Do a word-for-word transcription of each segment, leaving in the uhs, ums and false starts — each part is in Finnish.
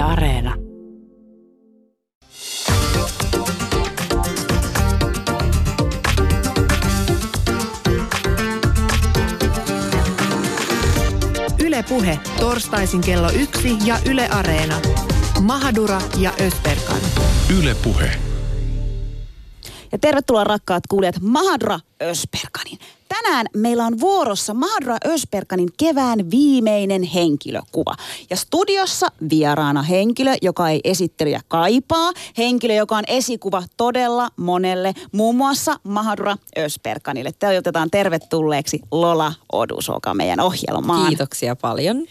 Yle Areena. Yle Puhe. Torstaisin kello yksi ja Yle Areena. Mahadura ja Özberkan. Yle Puhe. Ja tervetuloa rakkaat kuulijat Mahadura Özberkanin. Tänään meillä on vuorossa Mahadura Özberkanin kevään viimeinen henkilökuva. Ja studiossa vieraana henkilö, joka ei esittelyjä kaipaa. Henkilö, joka on esikuva todella monelle, muun muassa Mahadura Özberkanille. Toivotetaan tervetulleeksi Lola Odusoga meidän ohjelmaan. Kiitoksia paljon.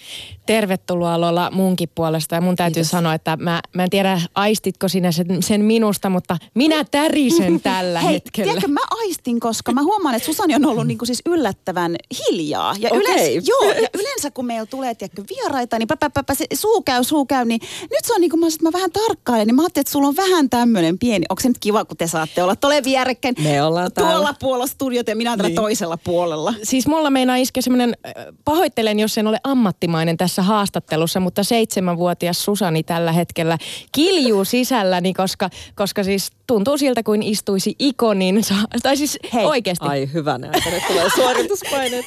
Tervetuloa Lola munkin puolesta. Ja mun täytyy Kiitos. sanoa, että mä, mä en tiedä aistitko sinä sen, sen minusta, mutta minä tärisen tällä Hei, hetkellä. Hei, tiedätkö mä aistin, koska mä huomaan, että Susani on ollut niin kuin siis yllättävän hiljaa. Ja, okay. yleensä, joo, ja yleensä kun meillä tulee tiedätkö, vieraita, niin pä, pä, pä, pä, se suu käy, suu käy. Niin nyt se on niin kuin mä, mä vähän tarkkailen, niin mä ajattelin, että sulla on vähän tämmöinen pieni. Onko se nyt kiva, kun te saatte olla tuolle vierekkäin? Me ollaan täällä. Tuolla puolella studiota ja minä olen niin. toisella puolella. Siis mulla meinaa iskeä semmoinen, pahoittelen jos en ole ammattimainen tässä haastattelussa, mutta seitsemänvuotias Susani tällä hetkellä kiljuu sisälläni, koska, koska siis tuntuu siltä kuin istuisi ikonin. Tai siis hei. Oikeasti. Ai hyvänä. Nyt tulee suorituspaineet.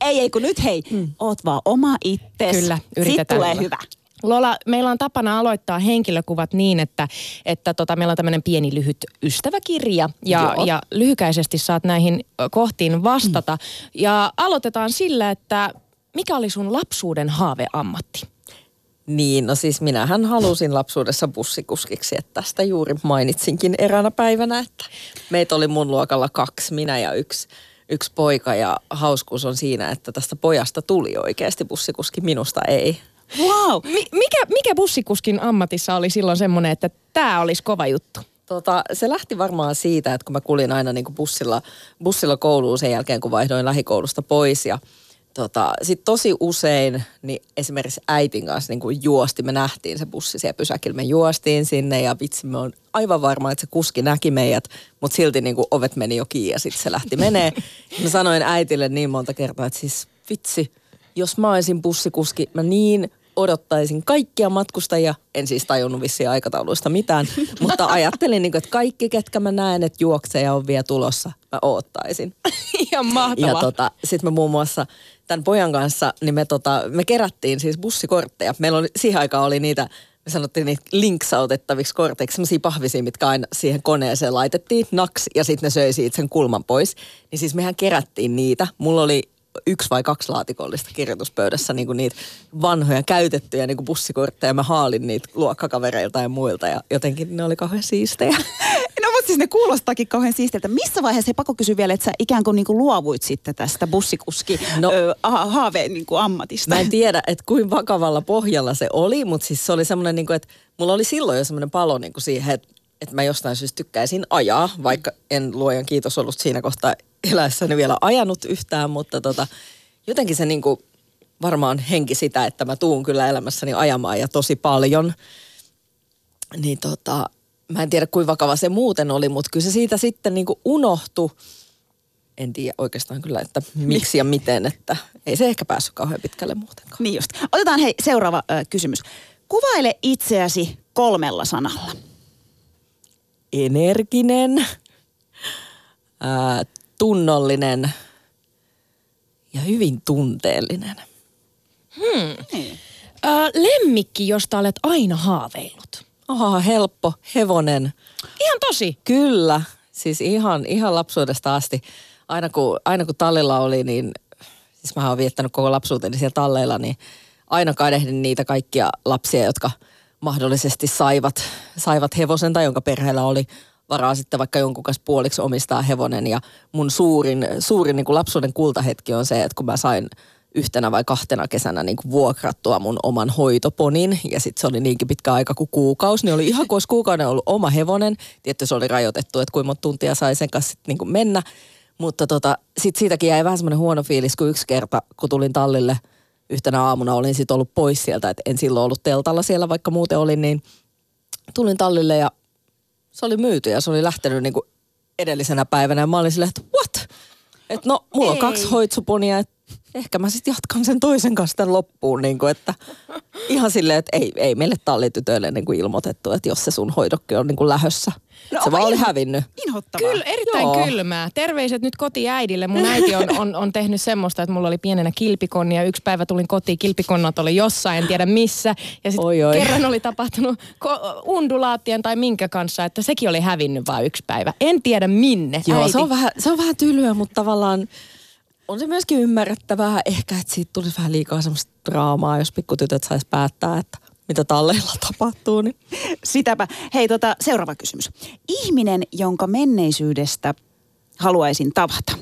ei, ei kun nyt hei, mm. oot vaan oma itses. Kyllä, yritetään. Sitten tulee hyvä. Lola, meillä on tapana aloittaa henkilökuvat niin, että, että tota, meillä on tämmöinen pieni lyhyt ystäväkirja. Ja, ja lyhykäisesti saat näihin kohtiin vastata. Mm. Ja aloitetaan sillä, että mikä oli sun lapsuuden haaveammatti? Niin, no siis minähän halusin lapsuudessa bussikuskiksi, että tästä juuri mainitsinkin eräänä päivänä, että meitä oli mun luokalla kaksi, minä ja yksi. Yksi poika ja hauskuus on siinä, että tästä pojasta tuli oikeasti bussikuski, minusta ei. Wow! M- mikä, mikä bussikuskin ammatissa oli silloin semmoinen, että tämä olisi kova juttu? Tota, se lähti varmaan siitä, että kun mä kulin aina niin kuin bussilla, bussilla kouluun sen jälkeen, kun vaihdoin lähikoulusta pois ja tota, sitten tosi usein niin esimerkiksi äitin kanssa niin kuin juosti, me nähtiin se bussi siellä pysäkillä, me juostiin sinne ja vitsi, me on aivan varma, että se kuski näki meidät, mutta silti niin kuin ovet meni jo kiinni ja sitten se lähti menee. Mä sanoin äitille niin monta kertaa, että siis vitsi, jos mä olisin bussikuski, mä niin odottaisin kaikkia matkustajia. En siis tajunnut vissiin aikatauluista mitään, mutta ajattelin, niin kuin, että kaikki, ketkä mä näen, että juokseja on vielä tulossa, mä oottaisin. Ihan mahtavaa. Ja tota, sitten mä muun muassa tämän pojan kanssa, niin me, tota, me kerättiin siis bussikortteja. Meillä oli, siihen aikaan oli niitä, me sanottiin niitä linksautettaviksi korteiksi, sellaisia pahvisia, mitkä aina siihen koneeseen laitettiin, naks, ja sitten ne söi siitä sen kulman pois. Niin siis mehän kerättiin niitä. Mulla oli yksi vai kaksi laatikollista kirjoituspöydässä niin kuin niitä vanhoja käytettyjä niin kuin bussikortteja. Mä haalin niitä luokkakavereilta ja muilta ja jotenkin ne oli kauhean siistejä. No mutta siis ne kuulostaakin kauhean siisteiltä. Missä vaiheessa, ei pakko kysyä vielä, että sä ikään kuin, niin kuin luovuit sitten tästä bussikuski no, ö, haaveen niin kuin ammatista? Mä en tiedä, että kuinka vakavalla pohjalla se oli, mutta siis se oli semmoinen, niin kuin, että mulla oli silloin jo semmoinen palo niin kuin siihen, että, että mä jostain syystä tykkäisin ajaa, vaikka en luojan kiitos ollut siinä kohtaa eläessäni vielä ajanut yhtään, mutta tota, jotenkin se niinku varmaan henki sitä, että mä tuun kyllä elämässäni ajamaan ja tosi paljon. Niin tota, mä en tiedä kuinka vakava se muuten oli, mutta kyllä se siitä sitten niinku unohtui. En tiedä oikeastaan kyllä, että miksi ja miten, että ei se ehkä päässyt kauhean pitkälle muutenkaan. Niin just. Otetaan hei seuraava ö, kysymys. Kuvaile itseäsi kolmella sanalla. Energinen. Ää, tunnollinen ja hyvin tunteellinen. Hmm. Äh, lemmikki, josta olet aina haaveillut. Oha, helppo, hevonen. Ihan tosi? Kyllä, siis ihan, ihan lapsuudesta asti. Aina kun, aina kun tallilla oli, niin siis mä oon viettänyt koko lapsuuteni siellä talleilla, niin aina kadehdin niitä kaikkia lapsia, jotka mahdollisesti saivat, saivat hevosen tai jonka perheellä oli varaa sitten vaikka jonkun kanssa puoliksi omistaa hevonen. Ja mun suurin, suurin niin kuin lapsuuden kultahetki on se, että kun mä sain yhtenä vai kahtena kesänä niin kuin vuokrattua mun oman hoitoponin. Ja sitten se oli niinkin pitkä aika kuin kuukausi. Niin oli ihan kuin olisi kuukauden ollut oma hevonen. Tietysti se oli rajoitettu, että kuinka monta tuntia sai sen kanssa sitten niin kuin mennä. Mutta tota, sitten siitäkin jäi vähän semmoinen huono fiilis, kun yksi kerta, kun tulin tallille yhtenä aamuna, olin sitten ollut pois sieltä. Et en silloin ollut teltalla siellä, vaikka muuten olin, niin tulin tallille ja se oli myyty ja se oli lähtenyt niinku edellisenä päivänä ja mä olin silleen, että what? Että no, mulla on kaksi hoitsuponia, että ehkä mä sitten jatkan sen toisen kanssa tämän loppuun, niin kuin, että ihan silleen, että ei, ei meille tallitytöille niin kuin ilmoitettu, että jos se sun hoidokki on niin kuin lähössä. No, se vaan oli inho- hävinnyt. Inhottavaa. Kyllä, erittäin Joo. kylmää. Terveiset nyt kotiäidille. Mun äiti on, on, on tehnyt semmoista, että mulla oli pienenä kilpikonnia. Yksi päivä tulin kotiin, kilpikonnat oli jossain, en tiedä missä. Ja sitten kerran oli tapahtunut ko- undulaattien tai minkä kanssa, että sekin oli hävinnyt vaan yksi päivä. En tiedä minne. Joo, se on, vähän, se on vähän tylyä, mutta tavallaan on se myöskin ymmärrettävää ehkä, että siitä tulisi vähän liikaa semmoista draamaa, jos pikkutytöt sais päättää, että mitä talleilla tapahtuu. Niin. Sitäpä. Hei, tota, seuraava kysymys. Ihminen, jonka menneisyydestä haluaisin tavata.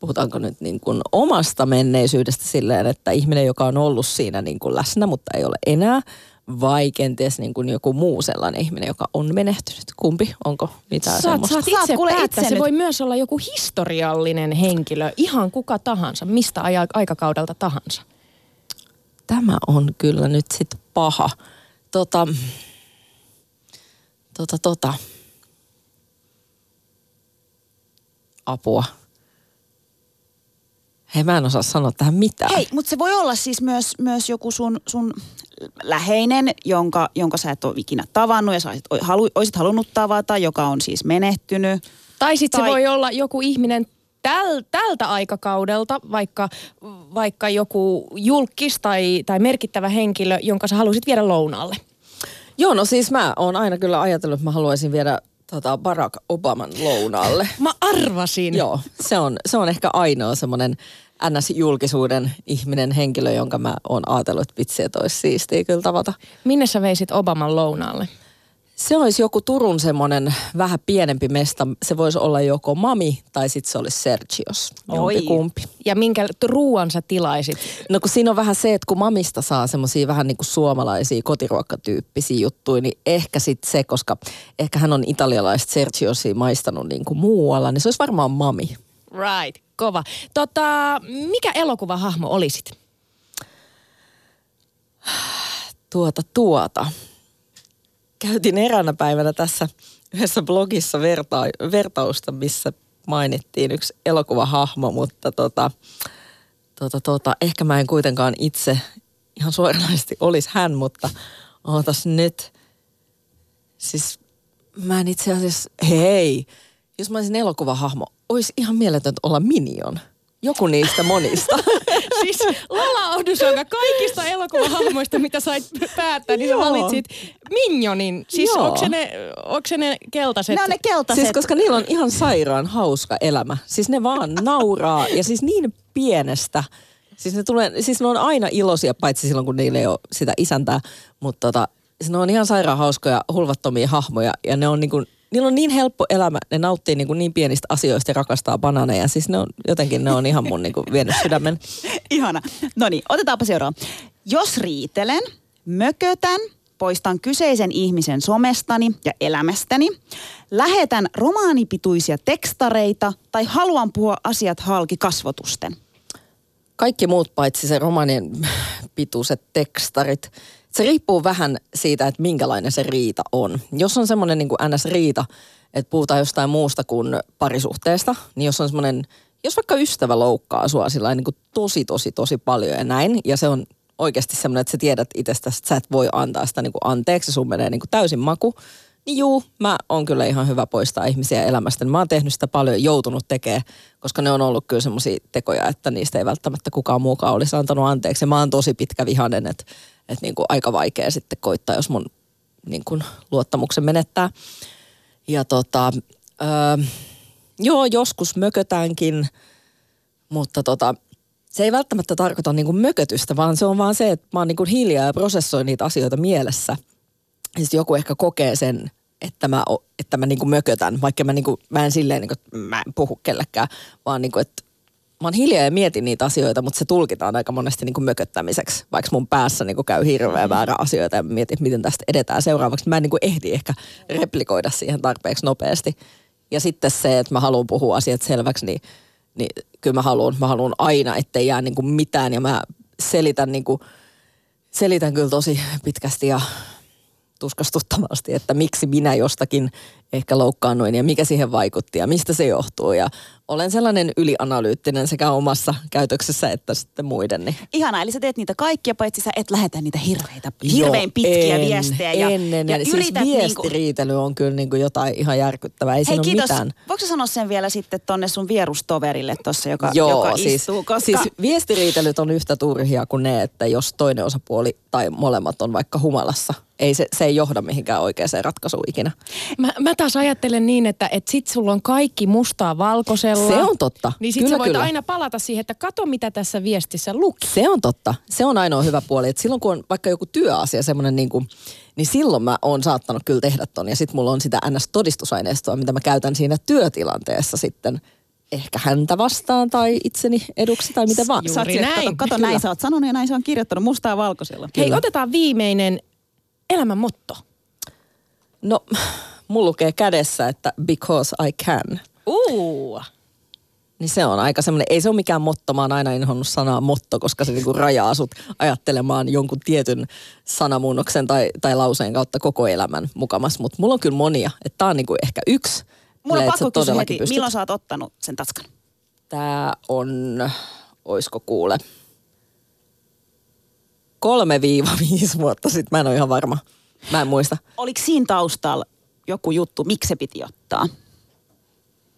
Puhutaanko nyt niin kuin omasta menneisyydestä silleen, että ihminen, joka on ollut siinä niin kuin läsnä, mutta ei ole enää, vai kenties niin kuin joku muu sellainen ihminen, joka on menehtynyt? Kumpi? Onko mitään saat, semmoista? Saat itse päättää. Se voi myös olla joku historiallinen henkilö, ihan kuka tahansa, mistä aikakaudelta tahansa. Tämä on kyllä nyt sitten paha. Tota, tota, tota. Apua. Hei, mä en osaa sanoa tähän mitään. Hei, mutta se voi olla siis myös, myös joku sun, sun läheinen, jonka, jonka sä et ole ikinä tavannut ja sä olisit, halu, olisit halunnut tavata, joka on siis menehtynyt. Tai sitten tai... se voi olla joku ihminen Täl, tältä aikakaudelta, vaikka, vaikka joku julkkis tai, tai merkittävä henkilö, jonka sä haluaisit viedä lounaalle. Joo, no siis mä oon aina kyllä ajatellut, että mä haluaisin viedä tota Barack Obaman lounaalle. Mä arvasin. Joo, se on, se on ehkä ainoa semmoinen N S-julkisuuden ihminen, henkilö, jonka mä oon ajatellut, että vitsi, että olisi siistiä kyllä tavata. Minne sä veisit Obaman lounaalle? Se olisi joku Turun semmoinen vähän pienempi mesta. Se voisi olla joko Mami tai sitten se olisi Sergios. Jompikumpi. Ja minkä ruuan sä tilaisit? No kun siinä on vähän se, että kun Mamista saa semmoisia vähän niin kuin suomalaisia kotiruokatyyppisiä juttuja, niin ehkä sitten se, koska ehkä hän on italialaista Sergiosia maistanut niin kuin muualla, niin se olisi varmaan Mami. Right, kova. Tota, mikä elokuvahahmo olisit? Tuota, tuota. Käytin eräänä päivänä tässä yhdessä blogissa verta- vertausta, missä mainittiin yksi elokuvahahmo, mutta tota, tota, tota, ehkä mä en kuitenkaan itse ihan suoranaisesti olisi hän, mutta ootas nyt. Siis mä en itse asiassa, hei, jos mä olisin elokuvahahmo, olisi ihan mieletöntä olla Minion. Joku niistä monista. Siis Lola Odusoga, kaikista elokuvahahmoista, mitä sait päättää, niin sä valitsit Minionin. Siis onko ne, ne keltaiset? Ne on ne keltaiset. Siis koska niillä on ihan sairaan hauska elämä. Siis ne vaan nauraa ja siis niin pienestä. Siis ne, tulee, siis ne on aina iloisia, paitsi silloin kun niillä ei ole sitä isäntää. Mutta tota, siis ne on ihan sairaan hauskoja, hulvattomia hahmoja ja ne on niin kuin... Niillä on niin helppo elämä, ne nauttii niin, kuin niin pienistä asioista ja rakastaa banaaneja. Siis ne on, jotenkin ne on ihan mun niin kuin vienyt sydämen. Ihana. No niin, otetaanpa seuraava. Jos riitelen, mökötän, poistan kyseisen ihmisen somestani ja elämästäni, lähetän romaanipituisia tekstareita tai haluan puhua asiat halki kasvotusten. Kaikki muut paitsi se romaanien pituiset tekstarit. Se riippuu vähän siitä, että minkälainen se riita on. Jos on semmoinen niin kuin N S-riita, että puhutaan jostain muusta kuin parisuhteesta, niin jos on semmoinen, jos vaikka ystävä loukkaa sua sillain niin kuin tosi, tosi, tosi paljon ja näin, ja se on oikeasti semmoinen, että sä tiedät itsestäsi, että sä et voi antaa sitä niin kuin anteeksi, sun menee niin kuin täysin maku, niin juu, mä oon kyllä ihan hyvä poistaa ihmisiä elämästä. Mä oon tehnyt sitä paljon, joutunut tekemään, koska ne on ollut kyllä semmoisia tekoja, että niistä ei välttämättä kukaan muukaan olisi antanut anteeksi. Mä oon tosi pitkä vihainen, että Että niin kuin aika vaikea sitten koittaa, jos mun niin kuin luottamuksen menettää. Ja tota, öö, joo, joskus mökötäänkin, mutta tota, se ei välttämättä tarkoita niin kuin mökötystä, vaan se on vaan se, että mä oon niin kuin hiljaa ja prosessoin niitä asioita mielessä. Ja sitten joku ehkä kokee sen, että mä, että mä niin kuin mökötän, vaikka mä, niin kuin, mä en silleen, niin kuin, mä en puhu kellekään, vaan niin kuin, että mä oon hiljaa ja mietin niitä asioita, mutta se tulkitaan aika monesti niin kuin mököttämiseksi, vaikka mun päässä niin kuin käy hirveä määrä asioita ja mietin, miten tästä edetään seuraavaksi. Mä en niin kuin ehdi ehkä replikoida siihen tarpeeksi nopeasti. Ja sitten se, että mä haluan puhua asiat selväksi, niin, niin kyllä mä haluan, mä haluan aina, ettei jää niin kuin mitään. Ja mä selitän, niin kuin, selitän kyllä tosi pitkästi ja tuskastuttavasti, että miksi minä jostakin ehkä loukkaannuin ja mikä siihen vaikutti ja mistä se johtuu. Ja olen sellainen ylianalyyttinen sekä omassa käytöksessä että sitten muiden. Niin. Ihanaa, eli sä teet niitä kaikkia, paitsi sä et lähetä niitä hirveitä, hirveän Joo, pitkiä en, viestejä. Ja, ennen, ja siis yrität viestiriitely niinku... on kyllä niinku jotain ihan järkyttävää, ei Hei, siinä kiitos. Mitään. Voitko sanoa sen vielä sitten tonne sun vierustoverille tuossa, joka, Joo, joka siis, istuu? Koska... siis viestiriitelyt on yhtä turhia kuin ne, että jos toinen osapuoli tai molemmat on vaikka humalassa. Ei se, se ei johda mihinkään oikeaan ratkaisuun ikinä. Mä, mä taas ajattelen niin, että et sit sulla on kaikki mustaa valkoisella. Se on totta. Niin sit kyllä, sä voit kyllä. aina palata siihen, että kato mitä tässä viestissä luki. Se on totta. Se on ainoa hyvä puoli. Et silloin kun on vaikka joku työasia semmoinen niin kuin, niin silloin mä oon saattanut kyllä tehdä ton. Ja sit mulla on sitä N S-todistusaineistoa, mitä mä käytän siinä työtilanteessa sitten. Ehkä häntä vastaan tai itseni eduksi tai mitä vaan. Juuri näin. Kato, kato näin sä oot sanonut ja näin sä oot kirjoittanut mustaa valkoisella. Hei, kyllä. Otetaan viimeinen. Elämän motto? No, mulla lukee kädessä, että because I can. Uh. Niin se on aika semmoinen, ei se ole mikään motto, mä oon aina inhonnut sanaa motto, koska se niinku rajaa sut ajattelemaan jonkun tietyn sanamuunnoksen tai, tai lauseen kautta koko elämän mukamas. Mutta mulla on kyllä monia, että tää on niinku ehkä yksi. Mulla on pakko kysyä heti, pystyt. Milloin sä oot ottanut sen tatskan? Tää on, oisko kuule... Kolme viiva viisi vuotta sitten, mä en ole ihan varma. Mä en muista. Oliko siinä taustalla joku juttu, miksi se piti ottaa?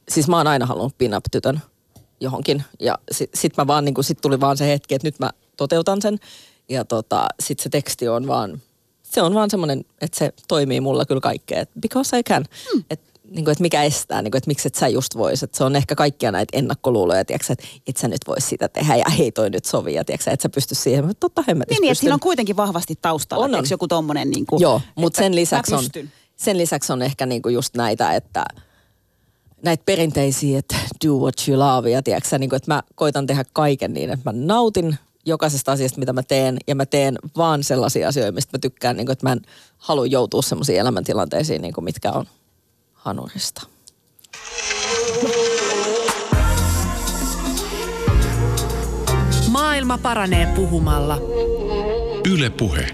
Siis mä oon aina halunnut pin-up-tytön johonkin. Ja sit, sit mä vaan, niin kun sit tuli vaan se hetki, että nyt mä toteutan sen. Ja tota, sit se teksti on vaan, se on vaan semmoinen, että se toimii mulla kyllä kaikkea. Because I can. Hmm. Että niin et mikä estää, niin et miksi et sä just vois. Et se on ehkä kaikkia näitä ennakkoluuloja, että et sä nyt vois sitä tehdä ja hei toi nyt sovi ja tiiäksä, et sä pysty siihen. Mutta totta hemmetis niin, pystyn. Niin, että siinä on kuitenkin vahvasti taustalla, on, on. Joku tommonen niin kuin, joo, mutta sen lisäksi on, sen lisäksi on ehkä niin kuin just näitä, että näitä perinteisiä, että do what you love ja tiiäksä, niin että mä koitan tehdä kaiken niin, että mä nautin jokaisesta asiasta, mitä mä teen, ja mä teen vaan sellaisia asioita, mistä mä tykkään, niin kuin, että mä en halua joutua semmoisiin elämäntilanteisiin, niin kuin mitkä on. Hanurista. Maailma paranee puhumalla. Yle Puhe.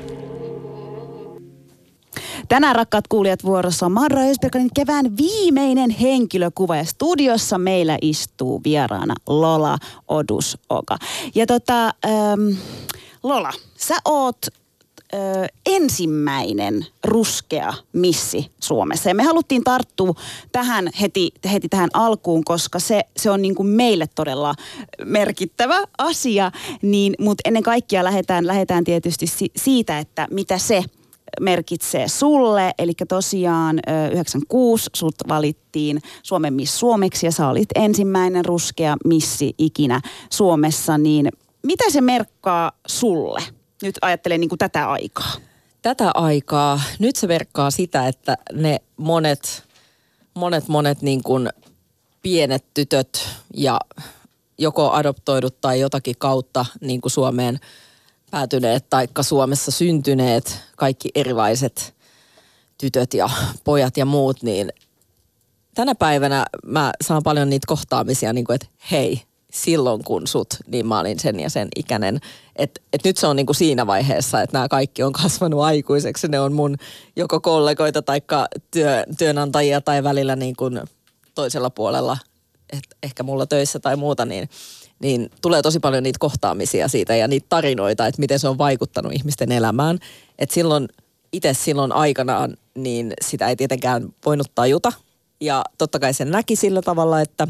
Tänään, rakkaat kuulijat, vuorossa on Mahadura Özberkanin kevään viimeinen henkilökuva. Ja studiossa meillä istuu vieraana Lola Odusoga. Ja tota, ähm, Lola, sä oot... Öö, ensimmäinen ruskea missi Suomessa. Ja me haluttiin tarttua tähän heti, heti tähän alkuun, koska se, se on niin kuin meille todella merkittävä asia. Niin, mutta ennen kaikkea lähdetään, lähdetään tietysti si- siitä, että mitä se merkitsee sulle. Eli tosiaan yhdeksänkymmentäkuusi sut valittiin Suomen Miss Suomeksi ja sä olit ensimmäinen ruskea missi ikinä Suomessa. Niin mitä se merkkaa sulle? Nyt ajattelen niin kuin tätä aikaa. Tätä aikaa. Nyt se verkkaa sitä, että ne monet, monet, monet niin kuin pienet tytöt ja joko adoptoidut tai jotakin kautta niin kuin Suomeen päätyneet taikka Suomessa syntyneet, kaikki erilaiset tytöt ja pojat ja muut, niin tänä päivänä mä saan paljon niitä kohtaamisia, niin kuin, että hei, silloin kun sut, niin mä olin sen ja sen ikäinen. Että et nyt se on niinku siinä vaiheessa, että nämä kaikki on kasvanut aikuiseksi. Ne on mun joko kollegoita tai työ, työnantajia tai välillä niinku toisella puolella, että ehkä mulla töissä tai muuta, niin, niin tulee tosi paljon niitä kohtaamisia siitä ja niitä tarinoita, että miten se on vaikuttanut ihmisten elämään. Että silloin, itse silloin aikanaan, niin sitä ei tietenkään voinut tajuta. Ja totta kai sen näki sillä tavalla, että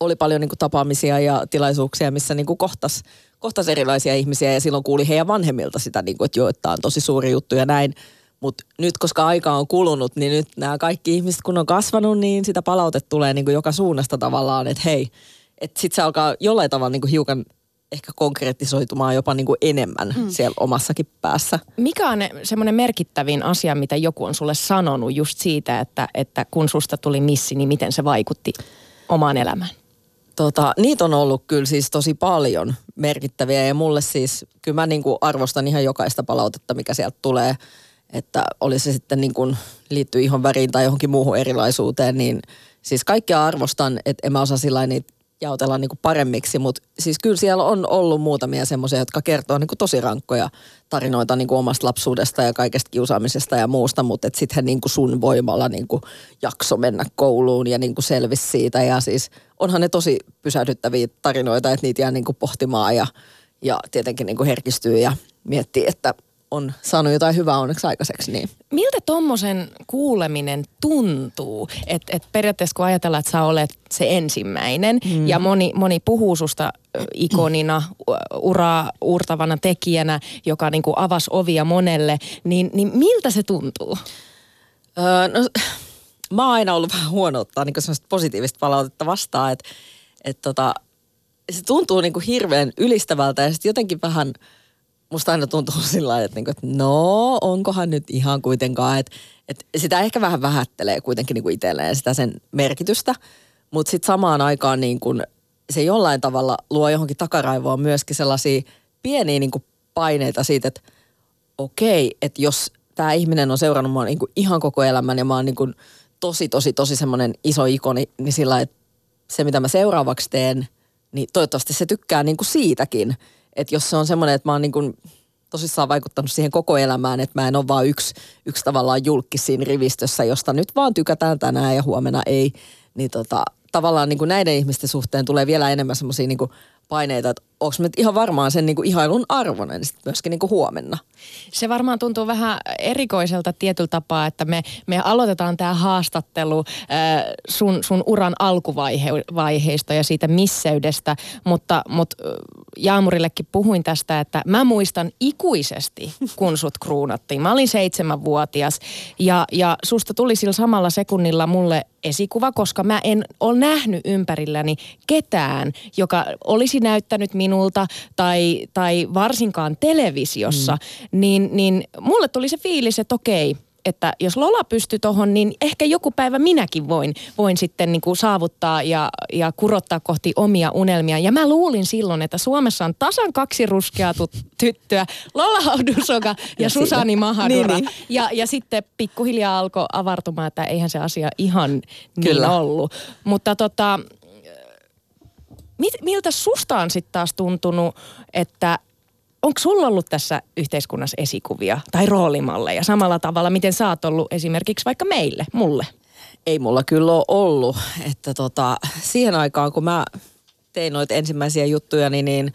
oli paljon niin kuin tapaamisia ja tilaisuuksia, missä niin kuin kohtas, kohtas erilaisia ihmisiä ja silloin kuuli heidän vanhemmilta sitä, niin kuin, että joo, että tämä on tosi suuri juttu ja näin. Mutta nyt, koska aika on kulunut, niin nyt nämä kaikki ihmiset, kun on kasvanut, niin sitä palautet tulee niin kuin joka suunnasta tavallaan, että hei, että sitten se alkaa jollain tavalla niin kuin hiukan ehkä konkretisoitumaan jopa niin kuin enemmän mm. siellä omassakin päässä. Mikä on semmoinen merkittävin asia, mitä joku on sulle sanonut just siitä, että, että kun susta tuli missi, niin miten se vaikutti omaan elämään? Tota, niitä on ollut kyllä siis tosi paljon merkittäviä ja mulle siis, kyllä mä niin kuin arvostan ihan jokaista palautetta, mikä sieltä tulee, että oli se sitten niin kuin liittyy ihon väriin tai johonkin muuhun erilaisuuteen, niin siis kaikkea arvostan, että en mä osaa sillä niitä jaotella niin kuin paremmiksi, mutta siis kyllä siellä on ollut muutamia semmoisia, jotka kertoo niin kuin tosi rankkoja tarinoita niin kuin omasta lapsuudesta ja kaikesta kiusaamisesta ja muusta, mutta et sittenhän niin kuin sun voimalla niin kuin jakso mennä kouluun ja niin kuin selvisi siitä ja siis onhan ne tosi pysähdyttäviä tarinoita, että niitä jää niin kuin pohtimaan ja, ja tietenkin niin kuin herkistyy ja miettii, että on saanut jotain hyvää onneksi aikaiseksi. Niin. Miltä tommosen kuuleminen tuntuu? Että et periaatteessa kun ajatellaan, että sä olet se ensimmäinen mm. ja moni, moni puhuu susta ikonina, uraa uurtavana tekijänä, joka niinku avasi ovia monelle, niin, niin miltä se tuntuu? Öö, no, mä oon aina ollut vähän huono ottaa niin semmoista positiivista palautetta vastaan, että et tota, se tuntuu niin kuin hirveän ylistävältä ja sitten jotenkin vähän musta aina tuntuu sillä lailla, että, niinku, että no, onkohan nyt ihan kuitenkaan, että, että sitä ehkä vähän vähättelee kuitenkin niinku itselleen sitä sen merkitystä, mutta sitten samaan aikaan niinku, se jollain tavalla luo johonkin takaraivoon myöskin sellaisia pieniä niinku paineita siitä, että okei, että jos tämä ihminen on seurannut mua niinku ihan koko elämän ja mä oon niinku tosi, tosi, tosi semmoinen iso ikoni, niin sillä lailla, että se mitä mä seuraavaksi teen, niin toivottavasti se tykkää niinku siitäkin. Että jos se on semmoinen, että mä oon niin kuin tosissaan vaikuttanut siihen koko elämään, että mä en ole vaan yksi, yksi tavallaan julkkis siinä rivistössä, josta nyt vaan tykätään tänään ja huomenna ei, niin tota, tavallaan niin kuin näiden ihmisten suhteen tulee vielä enemmän semmoisia niin kuin paineita, että onko mä nyt ihan varmaan sen niin kuin ihailun arvoinen sitten myöskin niin kuin huomenna. Se varmaan tuntuu vähän erikoiselta tietyllä tapaa, että me, me aloitetaan tämä haastattelu äh, sun, sun uran alkuvaiheista ja siitä misseydestä, mutta, mutta Jaamurillekin puhuin tästä, että mä muistan ikuisesti, kun sut kruunattiin. Mä olin seitsemänvuotias ja, ja susta tuli sillä samalla sekunnilla mulle esikuva, koska mä en ole nähnyt ympärilläni ketään, joka olisi näyttänyt minua Minulta, tai, tai varsinkaan televisiossa, mm. niin, niin mulle tuli se fiilis, että okei, että jos Lola pystyi tohon, niin ehkä joku päivä minäkin voin, voin sitten niin kuin saavuttaa ja, ja kurottaa kohti omia unelmia. Ja mä luulin silloin, että Suomessa on tasan kaksi ruskeaa tyttöä, Lola Odusoga ja Susani Mahadura. Niin, niin. Ja, ja sitten pikkuhiljaa alkoi avartumaan, että eihän se asia ihan Kyllä. niin ollut. Mutta tota... Miltä susta on sitten taas tuntunut, että onko sulla ollut tässä yhteiskunnassa esikuvia tai roolimalleja samalla tavalla, miten sä oot ollut esimerkiksi vaikka meille, mulle? Ei mulla kyllä ole ollut, että tota, siihen aikaan kun mä tein noita ensimmäisiä juttuja, niin, niin,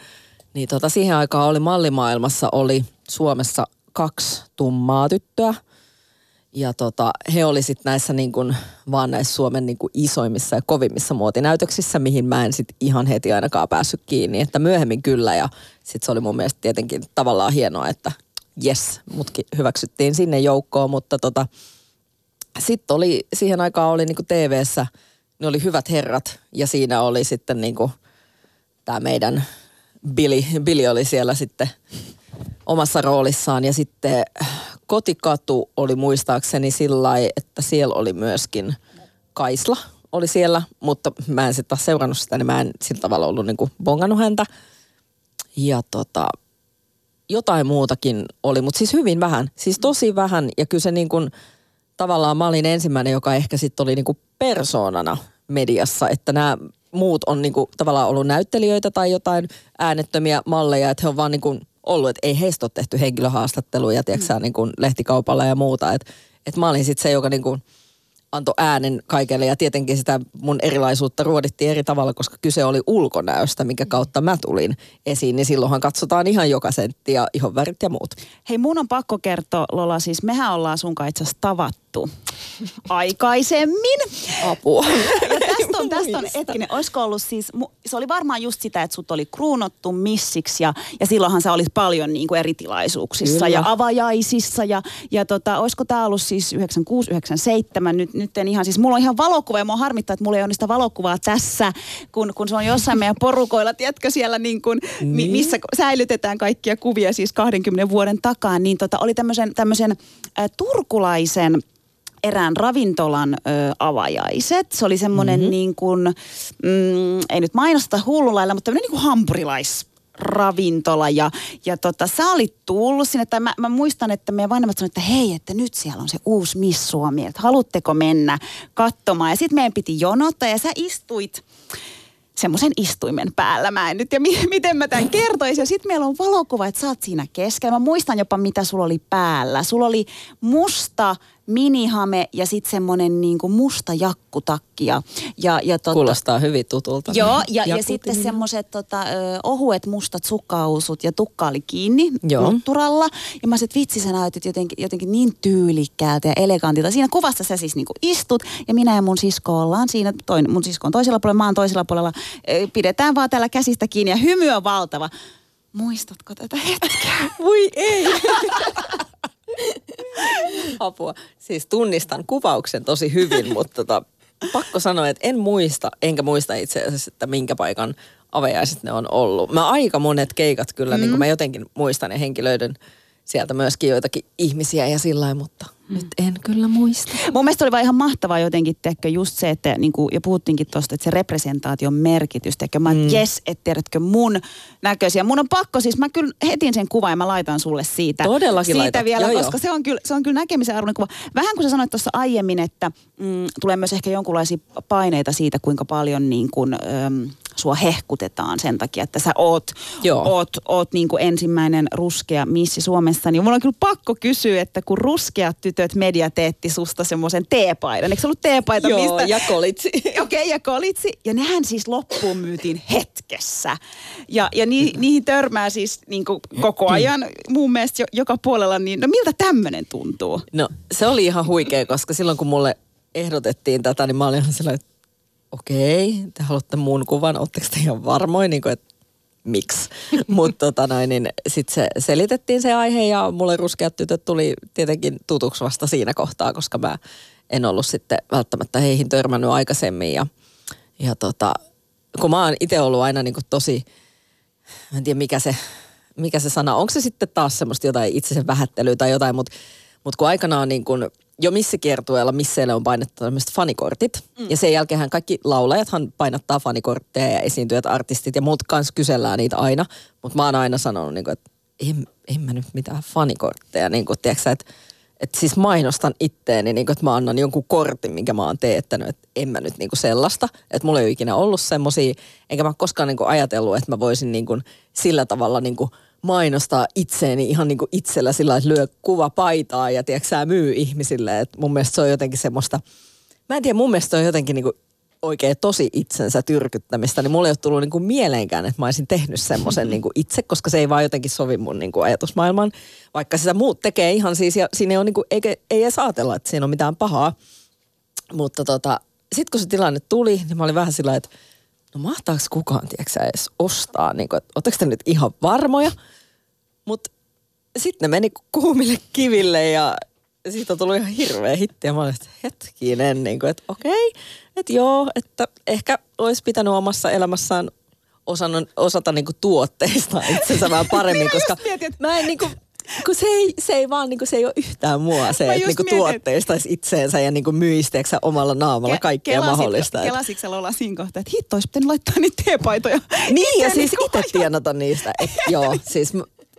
niin tota, siihen aikaan oli mallimaailmassa, oli Suomessa kaksi tummaa tyttöä. Ja tota, he oli sitten näissä niin kun, vaan näissä Suomen niin kun isoimmissa ja kovimmissa muotinäytöksissä, mihin mä en sitten ihan heti ainakaan päässyt kiinni. Että myöhemmin kyllä ja sitten se oli mun mielestä tietenkin tavallaan hienoa, että jes, mutkin hyväksyttiin sinne joukkoon. Mutta tota, sitten oli, siihen aikaan oli niin kun T V:ssä, ne oli Hyvät Herrat ja siinä oli sitten niin kun tää meidän Bili, Bili oli siellä sitten omassa roolissaan ja sitten Kotikatu oli muistaakseni sillä lailla, että siellä oli myöskin Kaisla oli siellä, mutta mä en sitten taas seurannut sitä, niin mä en sillä tavalla ollut niinku bongannut häntä. Ja tota, jotain muutakin oli, mutta siis hyvin vähän, siis tosi vähän. Ja kyllä se niinku, tavallaan mä olin ensimmäinen, joka ehkä sitten oli niinku persoonana mediassa, että nämä muut on niinku tavallaan ollut näyttelijöitä tai jotain äänettömiä malleja, että he on vaan niinku ollut, että ei heistä ole tehty henkilöhaastatteluja, tiedätkö sä, niin kuin lehtikaupalla ja muuta. Että et mä olin sitten se, joka niin kuin antoi äänen kaikille ja tietenkin sitä mun erilaisuutta ruodittiin eri tavalla, koska kyse oli ulkonäöstä, minkä kautta mä tulin esiin, niin silloinhan katsotaan ihan joka sentti ja ihonvärit ja muut. Hei, mun on pakko kertoa, Lola, siis mehän ollaan sun kanssa itse asiassa tavattu aikaisemmin. Apua. Ja tästä on, tästä on etkinen, olisiko ollut siis, se oli varmaan just sitä, että sut oli kruunattu missiksi ja, ja silloinhan sä olit paljon niin kuin eri tilaisuuksissa Kyllä. ja avajaisissa ja, ja tota, olisiko tää ollut siis yhdeksänkymmentäkuusi yhdeksänkymmentäseitsemän nyt Nyt en ihan, siis mulla on ihan valokuva ja mua harmittaa, että mulla ei ole niistä valokuvaa tässä, kun, kun se on jossain meidän porukoilla, tiedätkö siellä niin kuin, niin. missä säilytetään kaikkia kuvia siis kahdenkymmenen vuoden takaa, niin tota, oli tämmöisen, tämmöisen äh, turkulaisen erään ravintolan ö, avajaiset. Se oli semmoinen mm-hmm. niin kuin, mm, ei nyt mainosteta hullulailla, mutta tämmöinen niin kuin hampurilais. ravintola ja, ja tota, sä olit tullut sinne, tai mä, mä muistan, että meidän vanhemmat sanoivat, että hei, että nyt siellä on se uusi Miss Suomi, että haluatteko mennä katsomaan. Ja sit meidän piti jonottaa ja sä istuit semmoisen istuimen päällä. Mä en nyt, ja mi- miten mä tämän kertoisin. Ja sit meillä on valokuva, että sä oot siinä keskellä. Mä muistan jopa, mitä sulla oli päällä. Sulla oli musta minihame ja sit semmonen niinku musta jakkutakki. Ja, ja totta, kuulostaa hyvin tutulta. Joo, ja, ja sitten semmoset tota, ohuet mustat sukkahousut ja tukka oli kiinni lutturalla. Ja mä sit vitsi, sä näytit jotenkin, jotenkin niin tyylikkäältä ja elegantilta. Siinä kuvassa sä siis niinku istut ja minä ja mun sisko ollaan siinä. Toin, mun sisko on toisella puolella, mä oon toisella puolella. Pidetään vaan täällä käsistä kiinni ja hymy on valtava. Muistatko tätä hetkeä? Voi ei! Apua. Siis tunnistan kuvauksen tosi hyvin, mutta tota, pakko sanoa, että en muista, enkä muista itse asiassa, että minkä paikan avajaiset ne on ollut. Mä aika monet keikat kyllä, mm. niin kuin mä jotenkin muistan ja henkilöiden sieltä myöskin joitakin ihmisiä ja sillä lailla, mutta mm. nyt en kyllä muista. Mun mielestä oli vaan ihan mahtavaa jotenkin, tekkö, just se, että niin kuin jo puhuttiinkin tuosta, että se representaation merkitys, tekkö, mä mm. jes, että tiedätkö mun näköisiä. Mun on pakko siis, mä kyllä hetin sen kuvan ja mä laitan sulle siitä. Todellakin siitä laitat. Vielä, joo, koska joo. Se on kyllä, se on kyllä näkemisen arvoinen kuva. Vähän kuin sä sanoit tuossa aiemmin, että mm, tulee myös ehkä jonkunlaisia paineita siitä, kuinka paljon niin kuin... Öm, sua hehkutetaan sen takia, että sä oot, oot, oot niin kuin ensimmäinen ruskea missi Suomessa. Niin mulla on kyllä pakko kysyä, että kun ruskeat tytöt media teetti susta semmoisen teepaidan. Eikö se ollut teepaita? Joo, mistä? Ja kolitsi. Okei, okay, ja kolitsi. Ja nehän siis loppuun myytiin hetkessä. Ja, ja ni, niihin törmää siis niin kuin koko ajan mun mielestä jo, joka puolella. Niin, no miltä tämmönen tuntuu? No se oli ihan huikea, koska silloin kun mulle ehdotettiin tätä, niin mä olin ihan sellainen, että okei, te haluatte mun kuvan, ootteko te ihan varmoin, niin kuin, että miksi? Mutta tota noin, niin sitten se selitettiin se aihe ja mulle ruskeat tytöt tuli tietenkin tutuksi vasta siinä kohtaa, koska mä en ollut sitten välttämättä heihin törmännyt aikaisemmin. Ja, ja tota, kun mä oon itse ollut aina niin kuin tosi, en tiedä mikä se, mikä se sana, onko se sitten taas semmoista jotain itsensä vähättelyä tai jotain, mutta mut kun aikanaan niin kuin... Jo missikiertueella misseille on painettu tämmöiset fanikortit. Mm. Ja sen jälkeen kaikki laulajathan painattaa fanikortteja ja esiintyjät, artistit ja muut kanssa kysellään niitä aina. Mutta mä oon aina sanonut, niin kun, että en, en mä nyt mitään fanikortteja. Niin kun, tiiäksä, että et siis mainostan itteeni, niin kun, että mä annan jonkun kortin, minkä mä oon teettänyt. Että en mä nyt niin kun sellaista. Että mulla ei ole ikinä ollut semmosia. Enkä mä koskaan niin kun ajatellut, että mä voisin niin kun sillä tavalla... Niin kun mainostaa itseäni ihan niin kuin itsellä sillä, että lyö kuva paitaa ja tiedätkö sä myy ihmisille. Et mun mielestä se on jotenkin semmoista, mä en tiedä, mun mielestä se on jotenkin niin kuin oikein tosi itsensä tyrkyttämistä. Niin mulle ei ole tullut niin kuin mieleenkään, että mä olisin tehnyt semmoisen niin kuin itse, koska se ei vaan jotenkin sovi mun niin kuin ajatusmaailmaan. Vaikka sitä muut tekee ihan siis ja siinä ei, niin kuin, ei, ei edes ajatella, että siinä on mitään pahaa. Mutta tota, sit kun se tilanne tuli, niin mä olin vähän sillä, että no mahtaako kukaan, tiedätkö sä, edes ostaa, niin kuin, että ootteko te nyt ihan varmoja? Mutta sitten ne meni kuumille kiville ja siitä on tullut ihan hirveä hitti. Ja mä olin, että hetkinen, niin kuin, että okei, että joo, että ehkä olisi pitänyt omassa elämässään osan, osata niin kuin tuotteista itsensä vähän paremmin, koska mä en niin kuin... Kun se ei, se ei vaan, niin kuin, se ei ole yhtään mua se, että niin tuotteistaisi itseensä ja niin myisteeksä omalla naamalla Ke- kaikkea kelasit, mahdollista. Kelasitko sä Lola siinä kohtaa, että hitto, olisi pitänyt laittaa niitä teepaitoja. Niin ja siis itse tienata niistä. Et, joo, siis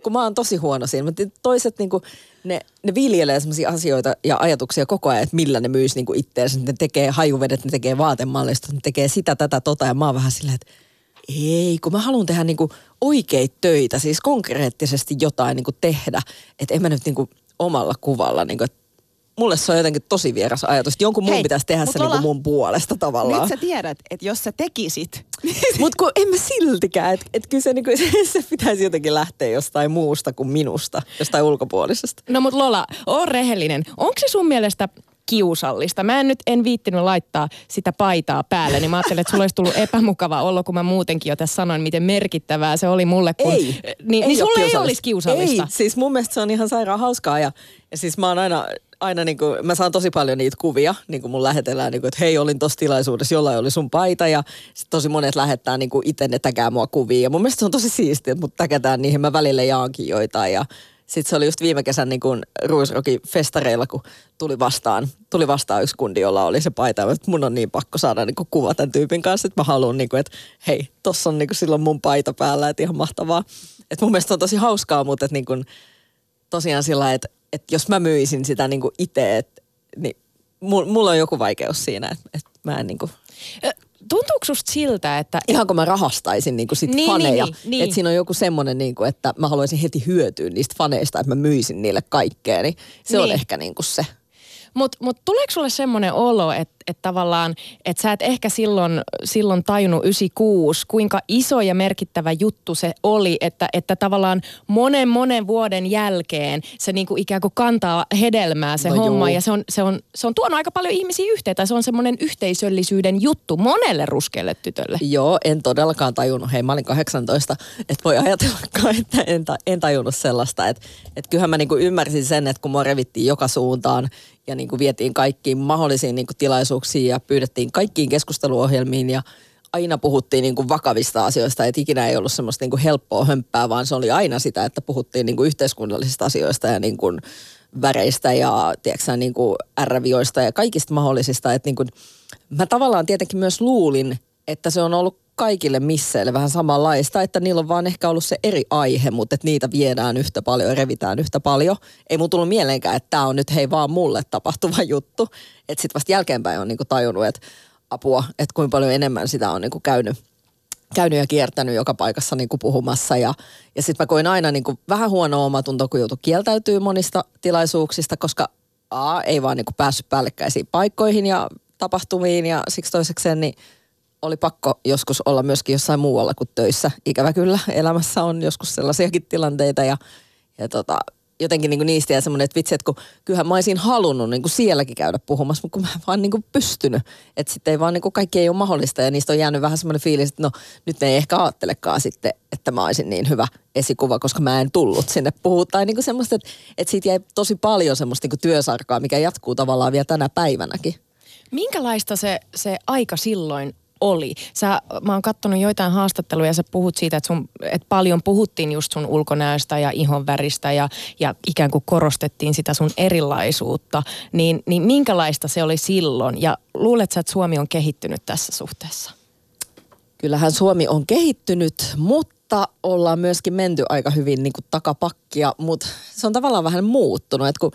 kun mä oon tosi huono siinä. Toiset niin kuin, ne, ne viljelee sellaisia asioita ja ajatuksia koko ajan, että millä ne myisi niin itteensä. Ne tekee hajuvedet, ne tekee vaatemallista, ne tekee sitä, tätä, tota ja mä oon vähän silleen, että... Ei, kun mä haluan tehdä niinku oikeita töitä, siis konkreettisesti jotain niinku tehdä. Että en mä nyt niinku omalla kuvalla, niinku, että mulle se on jotenkin tosi vieras ajatus. Jonkun mun Hei, pitäisi tehdä se Lola, niinku mun puolesta tavallaan. Nyt sä tiedät, että jos sä tekisit. Mut kun en mä siltikään, että et kyllä se, niinku, se pitäisi jotenkin lähteä jostain muusta kuin minusta, jostain ulkopuolisesta. No mut Lola, oon rehellinen. Onko se sun mielestä... kiusallista. Mä en nyt en viittinyt laittaa sitä paitaa päälle, niin mä ajattelin, että sulla olisi tullut epämukava olla, kun mä muutenkin jo tässä sanoin, miten merkittävää se oli mulle. Kun, ei, niin, ei niin sulle ei olisi kiusallista. Ei, siis mun mielestä se on ihan sairaan hauskaa ja, ja siis mä oon aina, aina niin kuin, mä saan tosi paljon niitä kuvia, niin kuin mun lähetellään, niin kuin, että hei, olin tossa tilaisuudessa, jollain oli sun paita ja sit tosi monet lähettää niin kuin itse ne täkää mua kuvia ja mun mielestä se on tosi siistiä, että mut täkätään niihin, mä välillä jaankin joitain ja sitten se oli just viime kesän niin kuin Ruisrockin festareilla, kun tuli vastaan, tuli vastaan yksi kundi, jolla oli se paita. Että mun on niin pakko saada niin kuin kuva tämän tyypin kanssa, että mä haluan, niin kuin, että hei, tossa on niin kuin silloin mun paita päällä, että ihan mahtavaa. Että mun mielestä on tosi hauskaa, mutta että niin kuin, tosiaan sillä että, että jos mä myisin sitä niin kuin itse, että, niin mulla on joku vaikeus siinä, että, että mä en niin kuin... tuntuuko susta siltä, että... Ihan kun mä rahastaisin niinku sit niin, faneja. Niin, niin, että siinä on joku semmoinen, niinku, että mä haluaisin heti hyötyä niistä faneista, että mä myisin niille kaikkea. Niin se niin. on ehkä niinku se. Mutta mut tuleeko sulle semmoinen olo, että et tavallaan, että sä et ehkä silloin, silloin tajunnut yhdeksänkymmentäkuusi, kuinka iso ja merkittävä juttu se oli, että, että tavallaan monen monen vuoden jälkeen se niinku ikään kuin kantaa hedelmää se no homma. Juu. Ja se on, se, on, se on tuonut aika paljon ihmisiä yhteen, tai se on semmoinen yhteisöllisyyden juttu monelle ruskealle tytölle. Joo, en todellakaan tajunnut. Hei, mä olin kahdeksantoista, että voi ajatellakaan, että en, en tajunnut sellaista. Että et kyllähän mä niinku ymmärsin sen, että kun mua revittiin joka suuntaan, ja niin kuin vietiin kaikkiin mahdollisiin niin kuin tilaisuuksiin ja pyydettiin kaikkiin keskusteluohjelmiin ja aina puhuttiin niin kuin vakavista asioista. Et ikinä ei ollut semmoista niin kuin helppoa hömppää, vaan se oli aina sitä, että puhuttiin niin kuin yhteiskunnallisista asioista ja niin kuin väreistä ja tiedätkö, niin kuin ärrävioista ja kaikista mahdollisista. Et niin kuin, mä tavallaan tietenkin myös luulin, että se on ollut kaikille misseille vähän samanlaista, että niillä on vaan ehkä ollut se eri aihe, mutta että niitä viedään yhtä paljon ja revitään yhtä paljon. Ei mun tullut mieleenkään, että tää on nyt hei vaan mulle tapahtuva juttu. Että sit vasta jälkeenpäin on niinku tajunnut, että apua, että kuinka paljon enemmän sitä on niinku käynyt, käynyt ja kiertänyt joka paikassa niinku puhumassa. Ja, ja sit mä koin aina niinku vähän huonoa omatuntoa, kun joutui kieltäytyy monista tilaisuuksista, koska a, ei vaan niinku päässyt päällekkäisiin paikkoihin ja tapahtumiin ja siksi toisekseen niin oli pakko joskus olla myöskin jossain muualla kuin töissä. Ikävä kyllä, elämässä on joskus sellaisiakin tilanteita ja, ja tota, jotenkin niinku niistä jää semmoinen, että vitsi, että kun kyllähän mä olisin halunnut niinku sielläkin käydä puhumassa, mutta kun mä en vaan niinku pystynyt. Että sitten ei vaan niinku, kaikki ei ole mahdollista ja niistä on jäänyt vähän semmoinen fiilis, että no nyt ne ei ehkä ajattelekaan sitten, että mä olisin niin hyvä esikuva, koska mä en tullut sinne puhua. Tai niinku semmoista, että, että siitä jäi tosi paljon semmoista niinku työsarkaa, mikä jatkuu tavallaan vielä tänä päivänäkin. Minkälaista se, se aika silloin oli? Sä, mä oon kattonut joitain haastatteluja ja sä puhut siitä, että, sun, että paljon puhuttiin just sun ulkonäöstä ja ihonväristä ja, ja ikään kuin korostettiin sitä sun erilaisuutta. Niin, niin minkälaista se oli silloin? Ja luulet sä, että Suomi on kehittynyt tässä suhteessa? Kyllähän Suomi on kehittynyt, mutta ollaan myöskin menty aika hyvin niin kuin takapakkia, mutta se on tavallaan vähän muuttunut, että kun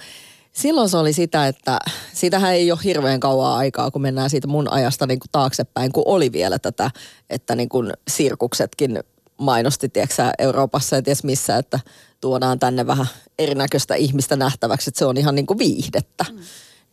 silloin se oli sitä, että siitähän ei ole hirveän kauaa aikaa, kun mennään siitä mun ajasta niin kuin taaksepäin, kun oli vielä tätä, että niin kuin sirkuksetkin mainosti, tiedätkö, Euroopassa ja ties missä, että tuodaan tänne vähän erinäköistä ihmistä nähtäväksi, että se on ihan niin kuin viihdettä. Mm.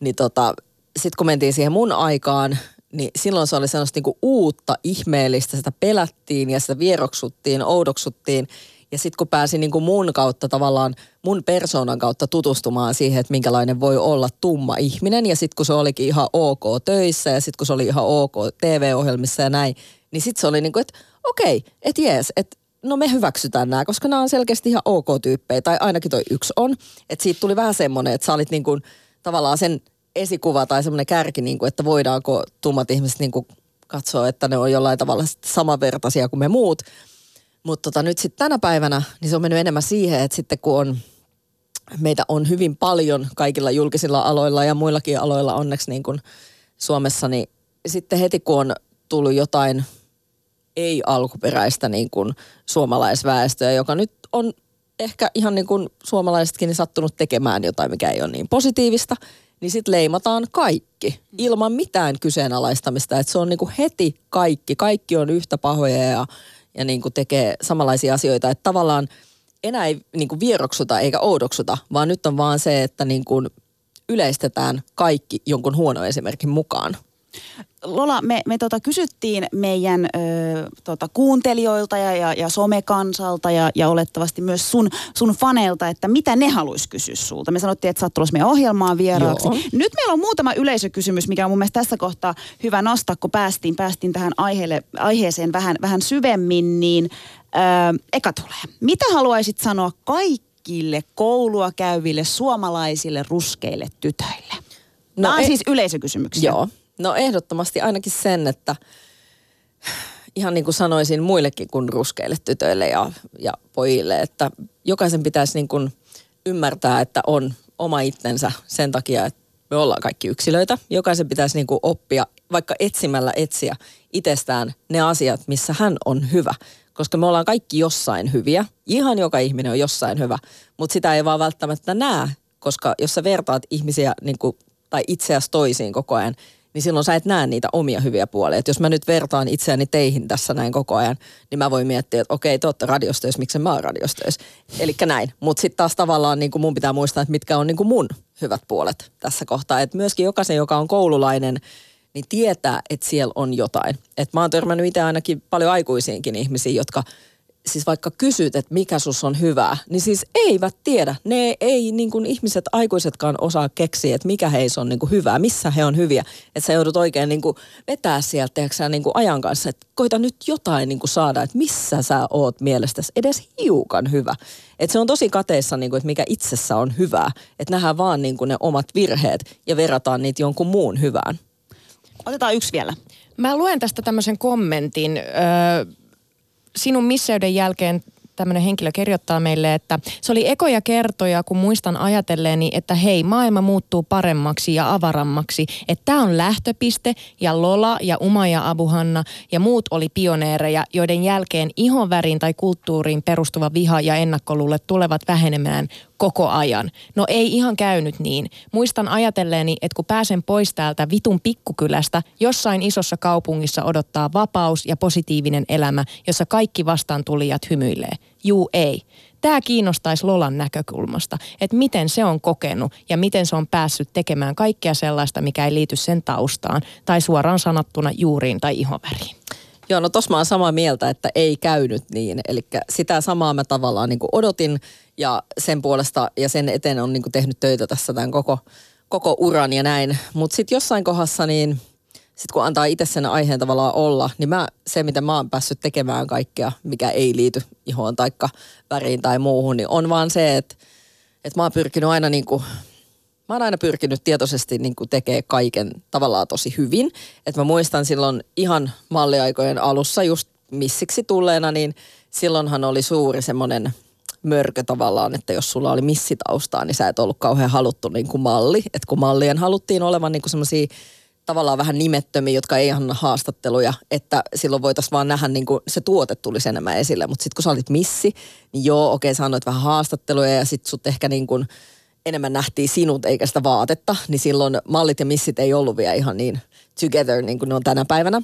Niin tota, sit kun mentiin siihen mun aikaan, niin silloin se oli sellaista niin kuin uutta, ihmeellistä, sitä pelättiin ja sitä vieroksuttiin, oudoksuttiin. Ja sitten kun pääsin niin kuin mun kautta tavallaan, mun persoonan kautta tutustumaan siihen, että minkälainen voi olla tumma ihminen. Ja sitten kun se olikin ihan ok töissä ja sitten kun se oli ihan ok T V-ohjelmissa ja näin, niin sitten se oli niin kuin, että okei, että jees, että no me hyväksytään nämä, koska nämä on selkeästi ihan ok tyyppejä. Tai ainakin toi yksi on. Että siitä tuli vähän semmoinen, että sä olit niin kuin tavallaan sen esikuva tai semmoinen kärki, niin kuin, että voidaanko tummat ihmiset niin kuin katsoa, että ne on jollain tavalla samanvertaisia kuin me muut. Mutta tota, nyt sitten tänä päivänä, niin se on mennyt enemmän siihen, että sitten kun on, meitä on hyvin paljon kaikilla julkisilla aloilla ja muillakin aloilla onneksi niin kuin Suomessa, niin sitten heti kun on tullut jotain ei-alkuperäistä niin kuin suomalaisväestöä, joka nyt on ehkä ihan niin kuin suomalaisetkin niin sattunut tekemään jotain, mikä ei ole niin positiivista, niin sitten leimataan kaikki ilman mitään kyseenalaistamista, että se on niin kuin heti kaikki, kaikki on yhtä pahoja ja ja niin kuin tekee samanlaisia asioita, että tavallaan enää ei niin kuin vieroksuta eikä oudoksuta, vaan nyt on vaan se, että niin kuin yleistetään kaikki jonkun huonon esimerkin mukaan. Lola, me, me tota kysyttiin meidän ö, tota kuuntelijoilta ja, ja, ja somekansalta ja, ja olettavasti myös sun, sun faneilta, että mitä ne haluaisi kysyä sulta. Me sanottiin, että sä oot tulossa meidän ohjelmaan vieraaksi. Joo. Nyt meillä on muutama yleisökysymys, mikä on mun mielestä tässä kohtaa hyvä nostaa, kun päästiin, päästiin tähän aiheelle, aiheeseen vähän, vähän syvemmin. Niin, ö, eka tulee. Mitä haluaisit sanoa kaikille koulua käyville suomalaisille ruskeille tytöille? No, Nämä on ei, siis yleisökysymyksiä. Joo. No ehdottomasti ainakin sen, että ihan niin kuin sanoisin muillekin kuin ruskeille tytöille ja, ja pojille, että jokaisen pitäisi niin kuin ymmärtää, että on oma itsensä sen takia, että me ollaan kaikki yksilöitä. Jokaisen pitäisi niin kuin oppia, vaikka etsimällä etsiä itsestään ne asiat, missä hän on hyvä, koska me ollaan kaikki jossain hyviä. Ihan joka ihminen on jossain hyvä, mutta sitä ei vaan välttämättä näe, koska jos sä vertaat ihmisiä niin kuin, tai itseäsi toisiin koko ajan, niin silloin sä et näe niitä omia hyviä puolia. Et jos mä nyt vertaan itseäni teihin tässä näin koko ajan, niin mä voin miettiä, että okei, te ootte radiostöissä, miksen mä oon radiostöissä. Elikkä näin. Mutta sitten taas tavallaan niin mun pitää muistaa, että mitkä on niin mun hyvät puolet tässä kohtaa. Että myöskin jokaisen, joka on koululainen, niin tietää, että siellä on jotain. Että mä oon törmännyt itse ainakin paljon aikuisiinkin ihmisiä, jotka siis vaikka kysyt, että mikä sus on hyvää, niin siis eivät tiedä. Ne ei niin kuin ihmiset, aikuisetkaan osaa keksiä, että mikä heissä on niin kuin hyvää, missä he on hyviä. Että sä joudut oikein niin kuin vetää sieltä, tehdäänkö sä niin kuin ajan kanssa, että koita nyt jotain niin kuin saada, että missä sä oot mielestäsi edes hiukan hyvä. Että se on tosi kateissa, niin kuin, että mikä itsessä on hyvää. Että nähdään vaan niin kuin ne omat virheet ja verrataan niitä jonkun muun hyvään. Otetaan yksi vielä. Mä luen tästä tämmöisen kommentin. Öö... Sinun misseyden jälkeen tämmöinen henkilö kirjoittaa meille, että se oli ekoja kertoja, kun muistan ajatelleeni, että hei, maailma muuttuu paremmaksi ja avarammaksi. Että tämä on lähtöpiste ja Lola ja Uma ja Abuhanna ja muut oli pioneereja, joiden jälkeen ihonväriin tai kulttuuriin perustuva viha ja ennakkoluulet tulevat vähenemään koko ajan. No ei ihan käynyt niin. Muistan ajatelleeni, että kun pääsen pois täältä vitun pikkukylästä, jossain isossa kaupungissa odottaa vapaus ja positiivinen elämä, jossa kaikki vastaantulijat hymyilee. Juu ei. Tämä kiinnostaisi Lolan näkökulmasta, että miten se on kokenut ja miten se on päässyt tekemään kaikkea sellaista, mikä ei liity sen taustaan tai suoraan sanottuna juuriin tai ihonväriin. Joo, no tossa mä oon samaa mieltä, että ei käynyt niin. Eli sitä samaa mä tavallaan niin kuin odotin ja sen puolesta ja sen eteen on niin kuin tehnyt töitä tässä tämän koko, koko uran ja näin. Mutta sitten jossain kohdassa niin, sitten kun antaa itse sen aiheen tavallaan olla, niin mä, se mitä mä oon päässyt tekemään kaikkea, mikä ei liity ihoon taikka väriin tai muuhun, niin on vaan se, että, että mä oon pyrkinyt aina niin kuin... Mä oon aina pyrkinyt tietoisesti niin kuin tekemään kaiken tavallaan tosi hyvin. Että mä muistan silloin ihan malliaikojen alussa just missiksi tulleena, niin silloinhan oli suuri semmoinen mörkö tavallaan, että jos sulla oli missitaustaa, niin sä et ollut kauhean haluttu niin kuin malli. Että kun mallien haluttiin olevan niin kuin semmoisia tavallaan vähän nimettömiä, jotka ei anna haastatteluja, että silloin voitaisiin vaan nähdä, niin kuin se tuote tulisi enemmän esille. Mutta sitten kun sä olit missi, niin joo, okei, sä annoit vähän haastatteluja ja sit sut ehkä niin kuin enemmän nähtiin sinut eikä sitä vaatetta, niin silloin mallit ja missit ei ollut vielä ihan niin together niin kuin ne on tänä päivänä.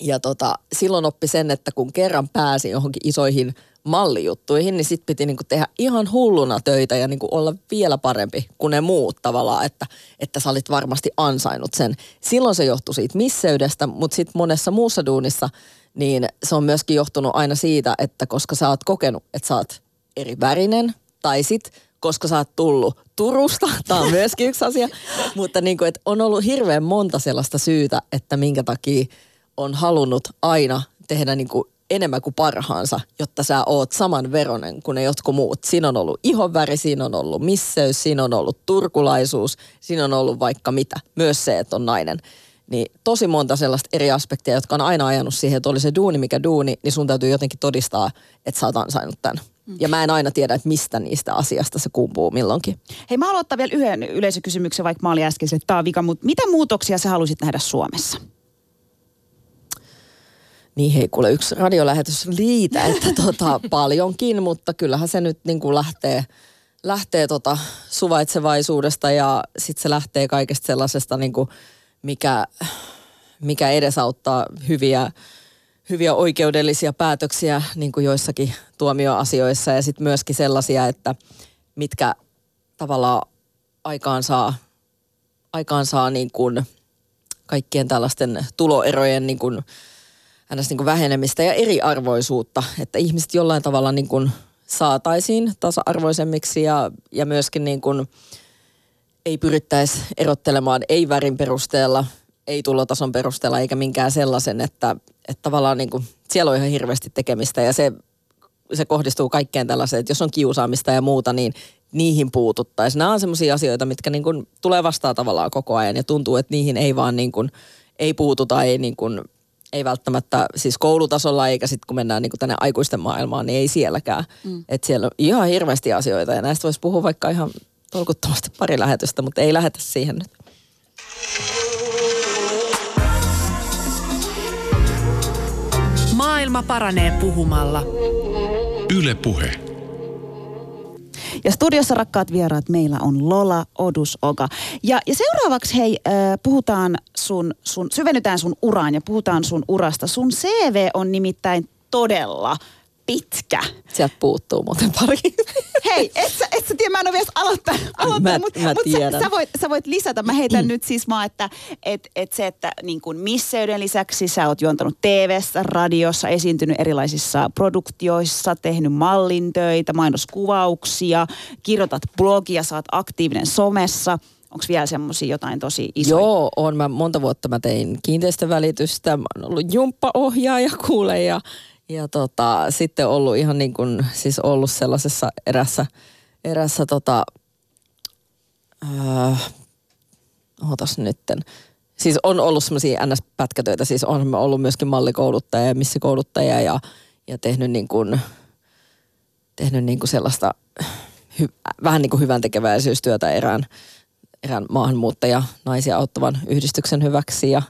Ja tota, silloin oppi sen, että kun kerran pääsin johonkin isoihin mallijuttuihin, niin sit piti niin kuin tehdä ihan hulluna töitä ja niin kuin olla vielä parempi kuin ne muut tavallaan, että, että sä olit varmasti ansainnut sen. Silloin se johtui siitä misseydestä, mutta sitten monessa muussa duunissa, niin se on myöskin johtunut aina siitä, että koska sä oot kokenut, että sä oot eri värinen tai sit koska sä oot tullut Turusta, tää on myöskin yksi asia, mutta niin kuin, että on ollut hirveän monta sellaista syytä, että minkä takia on halunnut aina tehdä niin kuin enemmän kuin parhaansa, jotta sä oot saman veronen kuin ne jotkut muut. Siinä on ollut ihonväri, siinä on ollut misseys, siinä on ollut turkulaisuus, siinä on ollut vaikka mitä, myös se, että on nainen. Niin tosi monta sellaista eri aspektia, jotka on aina ajanut siihen, että oli se duuni mikä duuni, niin sun täytyy jotenkin todistaa, että sä oot ansainnut tämän. Ja mä en aina tiedä, että mistä niistä asiasta se kumpuu milloinkin. Hei, mä haluan ottaa vielä yhden yleisökysymyksen, vaikka mä olin äsken, että tää on vika, mutta mitä muutoksia sä halusit nähdä Suomessa? Niin hei, kuule, yksi radiolähetys liitä, että tota, paljonkin, mutta kyllähän se nyt niin kuin lähtee, lähtee tota suvaitsevaisuudesta ja sit se lähtee kaikesta sellaisesta, niin kuin mikä, mikä edesauttaa hyviä hyviä oikeudellisia päätöksiä niin kuin joissakin tuomioasioissa ja sitten myöskin sellaisia, että mitkä tavallaan aikaan saa, aikaan saa niin kuin kaikkien tällaisten tuloerojen niin kuin, niin kuin vähenemistä ja eriarvoisuutta, että ihmiset jollain tavalla niin kuin saataisiin tasa-arvoisemmiksi ja, ja myöskin niin kuin ei pyrittäisi erottelemaan ei värin perusteella, ei tulotason perusteella eikä minkään sellaisen, että, että tavallaan niin kuin siellä on ihan hirveästi tekemistä ja se, se kohdistuu kaikkeen tällaiseen, että jos on kiusaamista ja muuta, niin niihin puututtaisiin. Nämä on sellaisia asioita, mitkä niin kuin tulee vastaan tavallaan koko ajan ja tuntuu, että niihin ei vaan niin kuin, ei puututa, ei, niin kuin, ei välttämättä siis koulutasolla eikä sitten kun mennään niin kuin tänne aikuisten maailmaan, niin ei sielläkään. Mm. Että siellä on ihan hirveästi asioita ja näistä voisi puhua vaikka ihan tolkuttomasti pari lähetystä, mutta ei lähetä siihen nyt. Maailma paranee puhumalla. Yle Puhe. Ja studiossa, rakkaat vieraat, meillä on Lola Odusoga. Ja, ja seuraavaksi hei, äh, puhutaan sun, sun, syvennytään sun uraan ja puhutaan sun urasta. Sun C V on nimittäin todella pitkä. Sieltä puuttuu muuten pari. Hei, et sä, et sä tiedä, mä en ole vielä aloittanut, aloittanut mutta mut sä, sä, voit, sä voit lisätä. Mä heitän nyt siis vaan, että et, et se, että niin kuin misseyden lisäksi sä oot juontanut T V:ssä, radiossa, esiintynyt erilaisissa produktioissa, tehnyt mallintöitä, mainoskuvauksia, kirjoitat blogia, sä oot aktiivinen somessa. Onko vielä semmoisia jotain tosi isoja? Joo, on. Mä, monta vuotta mä tein kiinteistövälitystä, mä oon ollut jumppaohjaaja kuule ja... Ja tota, sitten ollut ihan niin kuin, siis ollut sellaisessa erässä, erässä tota, öö, ootas nytten. Siis on ollut semmoisia N S-pätkätöitä, siis on ollut myöskin mallikouluttaja ja missikouluttaja ja, ja tehnyt niin kuin, tehnyt niin kuin sellaista, hy, vähän niin kuin hyväntekeväisyystyötä erään, erään maahanmuuttaja naisia auttavan yhdistyksen hyväksi ja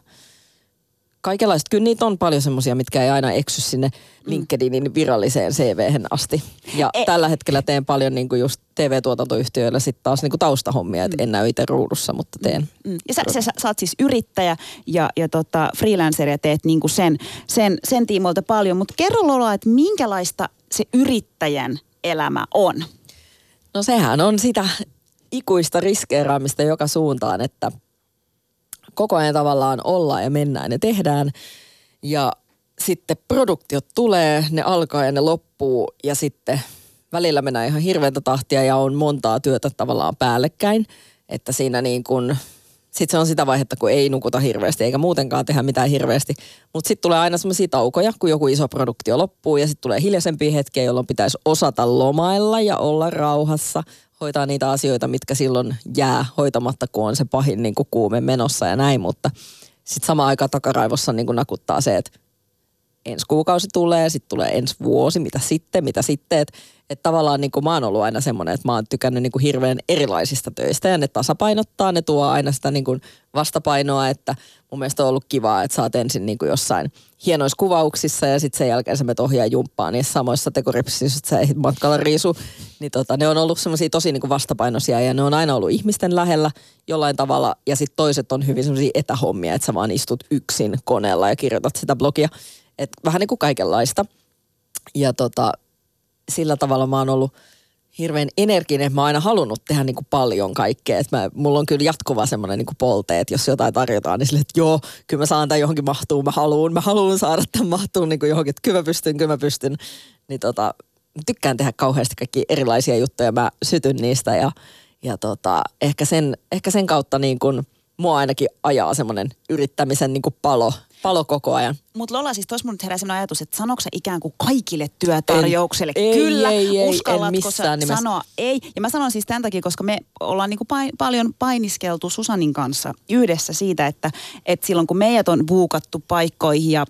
kaikenlaista. Kyllä niitä on paljon semmoisia, mitkä ei aina eksy sinne LinkedInin viralliseen C V:hen asti. Ja ei. Tällä hetkellä teen paljon niinku just T V-tuotantoyhtiöillä sitten taas niinku taustahommia, että en näy itse ruudussa, mutta teen. Ja sä, sä, sä, sä oot siis yrittäjä ja, ja tota freelancer ja teet niinku sen, sen, sen tiimoilta paljon. Mutta kerro Lola, että minkälaista se yrittäjän elämä on? No sehän on sitä ikuista riskeeraamista joka suuntaan, että koko ajan tavallaan ollaan ja mennään ja tehdään ja sitten produktiot tulee, ne alkaa ja ne loppuu ja sitten välillä mennään ihan hirveätä tahtia ja on montaa työtä tavallaan päällekkäin. Että siinä niin kuin, sit se on sitä vaihetta, kun ei nukuta hirveästi eikä muutenkaan tehdä mitään hirveästi. Mutta sitten tulee aina semmoisia taukoja, kun joku iso produktio loppuu ja sitten tulee hiljaisempia hetkiä, jolloin pitäisi osata lomailla ja olla rauhassa. Hoitaa niitä asioita, mitkä silloin jää hoitamatta, kun on se pahin niin kuin kuume menossa ja näin, mutta sitten samaan aikaan takaraivossa niin kuin nakuttaa se, että ensi kuukausi tulee, sitten tulee ensi vuosi, mitä sitten, mitä sitten. Että et tavallaan niin kuin mä oon ollut aina semmoinen, että mä oon tykännyt niin kuin hirveän erilaisista töistä ja ne tasapainottaa, ne tuo aina sitä niin kuin vastapainoa, että mun mielestä on ollut kivaa, että sä oot ensin niin kuin jossain hienoissa kuvauksissa ja sitten sen jälkeen sä met ohjaa jumppaa niissä samoissa tekoripsissä, että sä ehdit matkalla riisu. Niin tota, ne on ollut semmoisia tosi niin kuin vastapainoisia ja ne on aina ollut ihmisten lähellä jollain tavalla ja sitten toiset on hyvin semmoisia etähommia, että sä vaan istut yksin koneella ja kirjoitat sitä blogia. Et vähän niin kuin kaikenlaista. Ja tota, sillä tavalla mä oon ollut hirveän energinen. Mä oon aina halunnut tehdä niin kuin paljon kaikkea. Et mä, mulla on kyllä jatkuva semmoinen niin kuin polte, että jos jotain tarjotaan, niin silleen, että joo, kyllä mä saan tämän johonkin mahtuu, mä haluun, mä haluun saada tämän mahtuu niin kuin johonkin, että kyllä mä pystyn, kyllä mä pystyn. Niin tota, tykkään tehdä kauheasti kaikki erilaisia juttuja, mä sytyn niistä ja, ja tota, ehkä, sen, ehkä sen kautta niin kuin mua ainakin ajaa semmoinen yrittämisen niin kuin palo. Palo koko ajan. Mutta Lola, siis tuossa mun nyt herää sellainen ajatus, että sanotko sä ikään kuin kaikille työtarjoukselle? En, Kyllä, ei, ei, uskallatko sä nimessä. sanoa ei? Ja mä sanon siis tämän takia, koska me ollaan niinku pain, paljon painiskeltu Susanin kanssa yhdessä siitä, että et silloin kun meidät on buukattu paikkoihin ja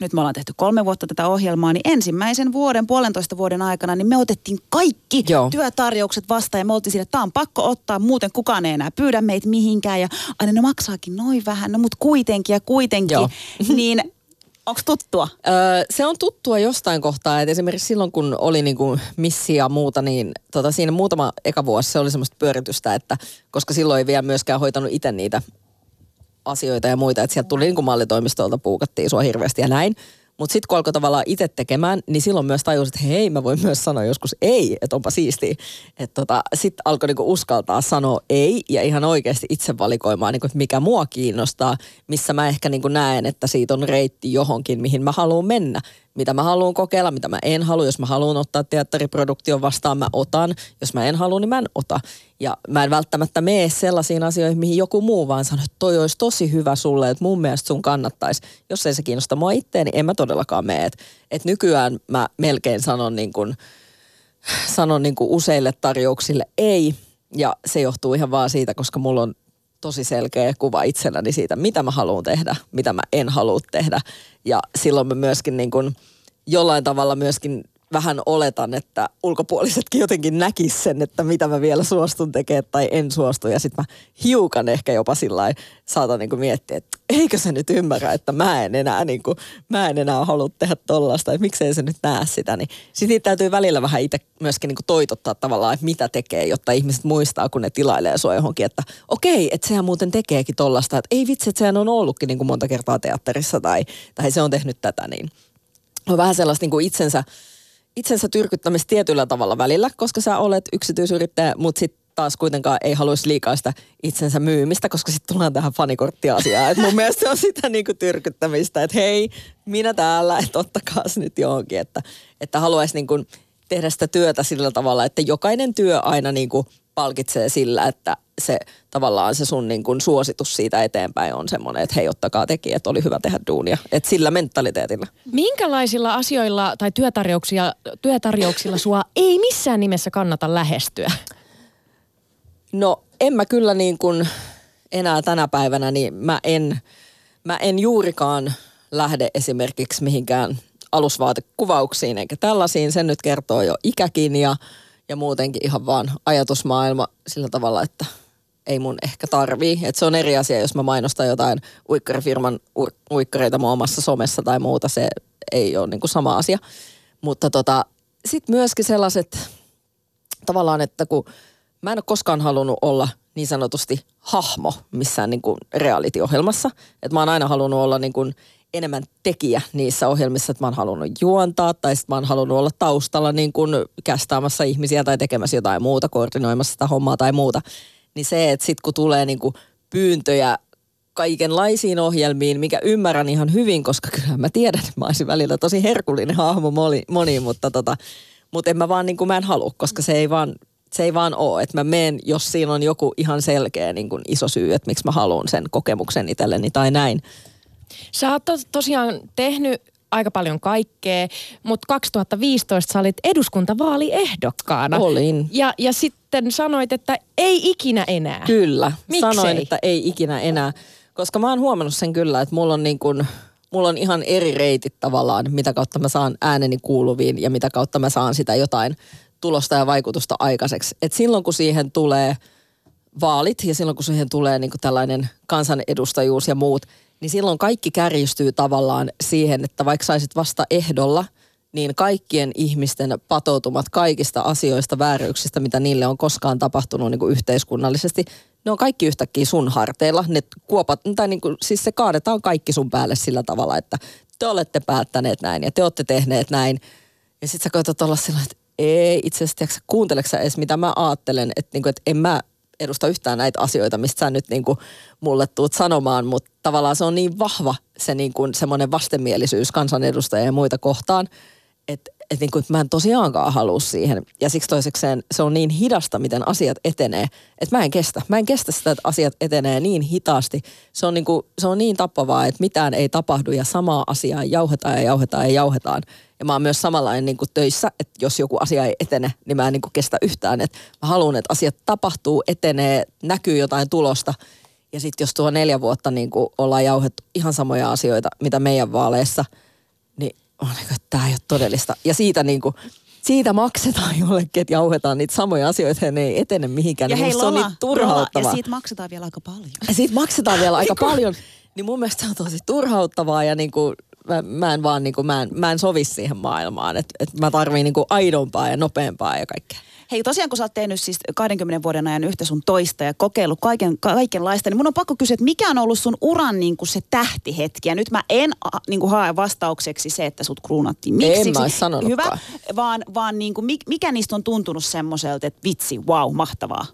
nyt me ollaan tehty kolme vuotta tätä ohjelmaa, niin ensimmäisen vuoden, puolentoista vuoden aikana, niin me otettiin kaikki Joo. työtarjoukset vastaan ja me oltiin sille, että tämä on pakko ottaa, muuten kukaan ei enää pyydä meitä mihinkään ja aina ne maksaakin noin vähän, no mut kuitenkin ja kuitenkin, Joo. niin onko tuttua? Öö, se on tuttua jostain kohtaa, että esimerkiksi silloin kun oli niinku missi ja muuta, niin tota, siinä muutama eka vuosi se oli semmoista pyöritystä, että koska silloin ei vielä myöskään hoitanut itse niitä asioita ja muita, että sieltä tuli niin kuin mallitoimistolta puukattiin sua hirveästi ja näin. Mutta sitten kun alkoi tavallaan itse tekemään, niin silloin myös tajusin, että hei, mä voin myös sanoa joskus ei, että onpa siistiä. Että tota, sitten alkoi niinku uskaltaa sanoa ei ja ihan oikeasti itse valikoimaan, niinku, että mikä mua kiinnostaa, missä mä ehkä niinku näen, että siitä on reitti johonkin, mihin mä haluan mennä. Mitä mä haluan kokeilla, mitä mä en halua. Jos mä haluan ottaa teatteriproduktion vastaan, mä otan. Jos mä en halua, niin mä en ota. Ja mä en välttämättä mene sellaisiin asioihin, mihin joku muu vaan sanoo, että toi olisi tosi hyvä sulle, että mun mielestä sun kannattaisi. Jos ei se kiinnosta mua itseä, niin en mä todellakaan mene. Että et nykyään mä melkein sanon, niin kun, sanon niin kun useille tarjouksille ei. Ja se johtuu ihan vaan siitä, koska mulla on tosi selkeä kuva itselläni siitä, mitä mä haluan tehdä, mitä mä en halua tehdä. Ja silloin mä myöskin niin kun jollain tavalla myöskin vähän oletan, että ulkopuolisetkin jotenkin näkis sen, että mitä mä vielä suostun tekemään tai en suostu. Ja sit mä hiukan ehkä jopa sillain saatan niinku miettiä, että eikö se nyt ymmärrä, että mä en enää, niinku, mä en enää halua tehdä tollaista, että miksei se nyt näe sitä. Niin sit niitä täytyy välillä vähän itse myöskin niinku toitottaa tavallaan, että mitä tekee, jotta ihmiset muistaa, kun ne tilailee sua johonkin, että okei, että sehän muuten tekeekin tollaista, että ei vitsi, että sehän on ollutkin niinku monta kertaa teatterissa tai, tai se on tehnyt tätä, niin on vähän sellaista niinku itsensä itsensä tyrkyttämistä tietyllä tavalla välillä, koska sä olet yksityisyrittäjä, mutta sitten taas kuitenkaan ei haluaisi liikaa sitä itsensä myymistä, koska sitten tullaan tähän fanikorttiasiaan. Et mun mielestä se on sitä niinku tyrkyttämistä, että hei, minä täällä, että ottakaas nyt johonkin, että, että haluaisi niinku tehdä sitä työtä sillä tavalla, että jokainen työ aina niinku palkitsee sillä, että se tavallaan se sun niinku suositus siitä eteenpäin on semmoinen, että hei, ottakaa teki, että oli hyvä tehdä duunia. Että sillä mentaliteetillä. Minkälaisilla asioilla tai työtarjouksilla, työtarjouksilla sua ei missään nimessä kannata lähestyä? No en mä kyllä niin kuin enää tänä päivänä, niin mä en, mä en juurikaan lähde esimerkiksi mihinkään alusvaatekuvauksiin eikä tällaisiin. Sen nyt kertoo jo ikäkin ja Ja muutenkin ihan vaan ajatusmaailma sillä tavalla, että ei mun ehkä tarvii. Että se on eri asia, jos mä mainostan jotain uikkarifirman uikkareita mun omassa somessa tai muuta. Se ei ole niin kuin sama asia. Mutta tota, sit myöskin sellaiset tavallaan, että kun mä en ole koskaan halunnut olla niin sanotusti hahmo missään niin kuin reality-ohjelmassa. Että mä oon aina halunnut olla niin kuin enemmän tekijä niissä ohjelmissa, että mä oon halunnut juontaa tai sitten mä oon halunnut olla taustalla niin kuin kästaamassa ihmisiä tai tekemässä jotain muuta, koordinoimassa sitä hommaa tai muuta. Niin se, että sitten kun tulee niin kuin pyyntöjä kaikenlaisiin ohjelmiin, mikä ymmärrän ihan hyvin, koska kyllähän mä tiedän, että mä olisin välillä tosi herkullinen hahmo moniin, mutta tota, mut en mä vaan niin kuin mä en halua, koska se ei vaan, se ei vaan ole. Että mä menen, jos siinä on joku ihan selkeä niin kuin iso syy, että miksi mä haluan sen kokemuksen itselleni tai näin. Sä oot to- tosiaan tehnyt aika paljon kaikkea, mutta kaksituhattaviisitoista sä olit eduskuntavaaliehdokkaana. Olin. Ja, ja sitten sanoit, että ei ikinä enää. Kyllä. Miksei? Sanoin, että ei ikinä enää. Koska mä oon huomannut sen kyllä, että mulla on, niin kun, mulla on ihan eri reitit tavallaan, mitä kautta mä saan ääneni kuuluviin ja mitä kautta mä saan sitä jotain tulosta ja vaikutusta aikaiseksi. Et silloin kun siihen tulee vaalit ja silloin kun siihen tulee niin kun tällainen kansanedustajuus ja muut, niin silloin kaikki kärjistyy tavallaan siihen, että vaikka saisit vasta ehdolla, niin kaikkien ihmisten patoutumat kaikista asioista, vääryyksistä, mitä niille on koskaan tapahtunut niin kuin yhteiskunnallisesti, ne on kaikki yhtäkkiä sun harteilla. Ne kuopat, tai niin kuin, siis se kaadetaan kaikki sun päälle sillä tavalla, että te olette päättäneet näin ja te olette tehneet näin. Ja sit sä koetat olla sillä, että ei itse asiassa, kuunteleksä edes mitä mä aattelen, että, niin kuin, että en mä edusta yhtään näitä asioita, mistä sä nyt niin kuin mulle tuut sanomaan, mutta tavallaan se on niin vahva se niin kuin semmoinen vastenmielisyys kansanedustajia ja muita kohtaan, että et niin kuin mä en tosiaankaan halua siihen. Ja siksi toisekseen se on niin hidasta, miten asiat etenee, että mä en kestä. Mä en kestä sitä, että asiat etenee niin hitaasti. Se on niin, kuin, se on niin tappavaa, että mitään ei tapahdu ja samaa asiaa jauhetaan ja jauhetaan ja jauhetaan. Ja mä oon myös samanlainen niin kuin töissä, että jos joku asia ei etene, niin mä en niin kuin kestä yhtään. Että mä haluan, että asiat tapahtuu, etenee, näkyy jotain tulosta. Ja sitten jos tuo neljä vuotta niin kuin ollaan jauhettu ihan samoja asioita, mitä meidän vaaleissa, niin on niin kuin, että tää ei ole todellista. Ja siitä, niin kuin, siitä maksetaan jollekin, että jauhetaan niitä samoja asioita, ja ne ei etene mihinkään. Ja niin hei Lola, se on niin turhauttavaa. Ja siitä maksetaan vielä aika paljon. Ja siitä maksetaan vielä aika paljon. Niin mun mielestä se on tosi turhauttavaa ja niin kuin Mä, mä en vaan niinku, mä en, mä en sovi siihen maailmaan, että et mä tarviin niinku aidompaa ja nopeampaa ja kaikkea. Hei, tosiaan kun sä oot tehnyt siis kahdenkymmenen vuoden ajan yhtä sun toista ja kokeillut kaiken, kaikenlaista, niin mun on pakko kysyä, että mikä on ollut sun uran niinku se tähtihetki? Ja nyt mä en niinku hae vastaukseksi se, että sut kruunattiin. Miksi? En mä ois sanonutkaan. Hyvä, vaan, vaan niinku, mikä niistä on tuntunut semmoiselta, että vitsi, wow, mahtavaa?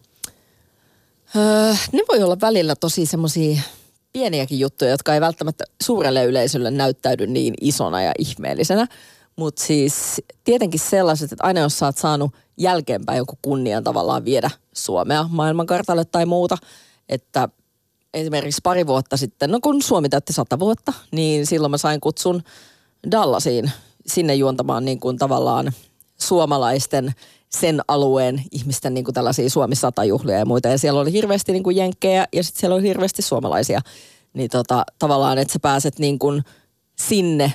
Öö, ne voi olla välillä tosi semmosia pieniäkin juttuja, jotka ei välttämättä suurelle yleisölle näyttäydy niin isona ja ihmeellisenä. Mutta siis tietenkin sellaiset, että aina jos sä oot saanut jälkeenpäin jonkun kunnian tavallaan viedä Suomea maailmankartalle tai muuta. Että esimerkiksi pari vuotta sitten, no kun Suomi täytti sata vuotta, niin silloin mä sain kutsun Dallasiin sinne juontamaan niin kuin tavallaan suomalaisten sen alueen ihmisten niin kuin tällaisia Suomi sata-juhlia ja muita. Ja siellä oli hirveästi niin kuin jenkkejä ja sitten siellä oli hirveästi suomalaisia. Niin tota, tavallaan, että sä pääset niin kuin sinne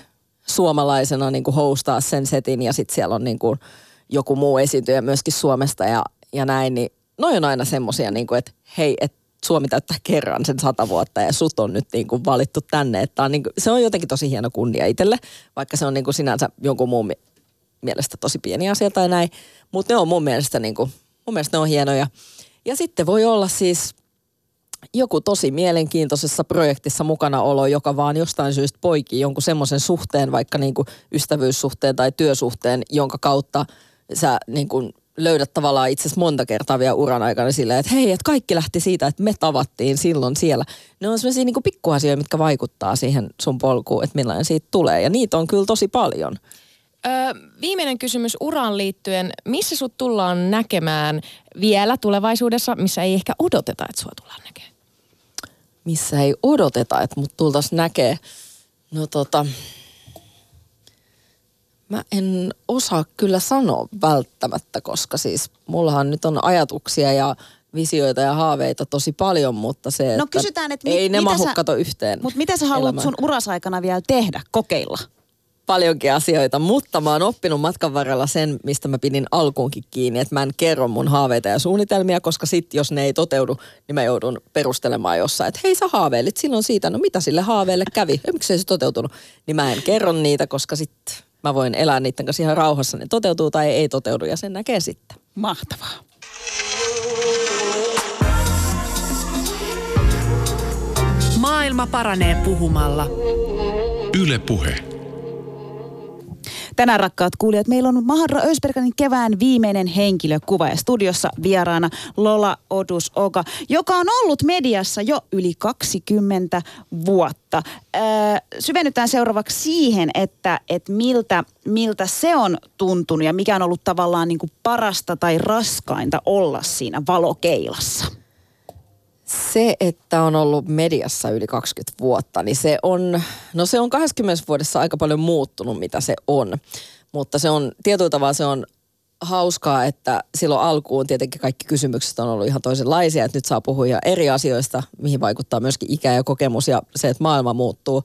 suomalaisena niin kuin hostaa sen setin ja sitten siellä on niin kuin joku muu esiintyjä myöskin Suomesta ja, ja näin, niin noi on aina semmosia, niin kuin, että hei, että Suomi täyttää kerran sen sata vuotta ja sut on nyt niin kuin valittu tänne. Että on niin kuin, se on jotenkin tosi hieno kunnia itselle, vaikka se on niin kuin sinänsä jonkun muun mielestä tosi pieni asia tai näin. Mutta ne on mun mielestä, niin kuin, mun mielestä ne on hienoja. Ja sitten voi olla siis joku tosi mielenkiintoisessa projektissa mukana olo, joka vaan jostain syystä poikii jonkun semmoisen suhteen, vaikka niin kuin ystävyyssuhteen tai työsuhteen, jonka kautta sä niin kuin löydät tavallaan itse asiassa monta kertaa vielä uran aikana silleen, että hei, että kaikki lähti siitä, että me tavattiin silloin siellä. Ne on sellaisia niin kuin pikkuasioita, mitkä vaikuttaa siihen sun polkuun, että millainen siitä tulee. Ja niitä on kyllä tosi paljon. Öö, viimeinen kysymys uraan liittyen. Missä sut tullaan näkemään vielä tulevaisuudessa, missä ei ehkä odoteta, että sua tullaan näkemään? Missä ei odoteta, että mut tultaisiin näkemään? No tota... Mä en osaa kyllä sanoa välttämättä, koska siis mullahan nyt on ajatuksia ja visioita ja haaveita tosi paljon, mutta se, no, että kysytään, että mi- ei ne mahu kato yhteen. Mutta mitä sä haluat elämään sun urasaikana vielä tehdä, kokeilla? Paljonkin asioita, mutta mä oon oppinut matkan varrella sen, mistä mä pidin alkuunkin kiinni, että mä en kerro mun haaveita ja suunnitelmia, koska sit jos ne ei toteudu, niin mä joudun perustelemaan jossain, että hei sä haaveilit silloin siitä, no mitä sille haaveelle kävi, ja miksi ei se toteutunut, niin mä en kerro niitä, koska sit mä voin elää niiden kanssa ihan rauhassa, ne toteutuu tai ei toteudu ja sen näkee sitten. Mahtavaa. Maailma paranee puhumalla. Yle Puhe. Tänään, rakkaat kuulijat, meillä on Mahadura Özberkanin kevään viimeinen henkilökuva ja studiossa vieraana Lola Odusoga, joka on ollut mediassa jo yli kaksikymmentä vuotta. Öö, syvennytään seuraavaksi siihen, että et miltä, miltä se on tuntunut ja mikä on ollut tavallaan niin kuin parasta tai raskainta olla siinä valokeilassa. Se, että on ollut mediassa yli kaksikymmentä vuotta, niin se on, no se on kaksikymmentä vuodessa aika paljon muuttunut, mitä se on. Mutta se on, tietyllä tavalla se on hauskaa, että silloin alkuun tietenkin kaikki kysymykset on ollut ihan toisenlaisia, että nyt saa puhua ihan eri asioista, mihin vaikuttaa myöskin ikä ja kokemus ja se, että maailma muuttuu.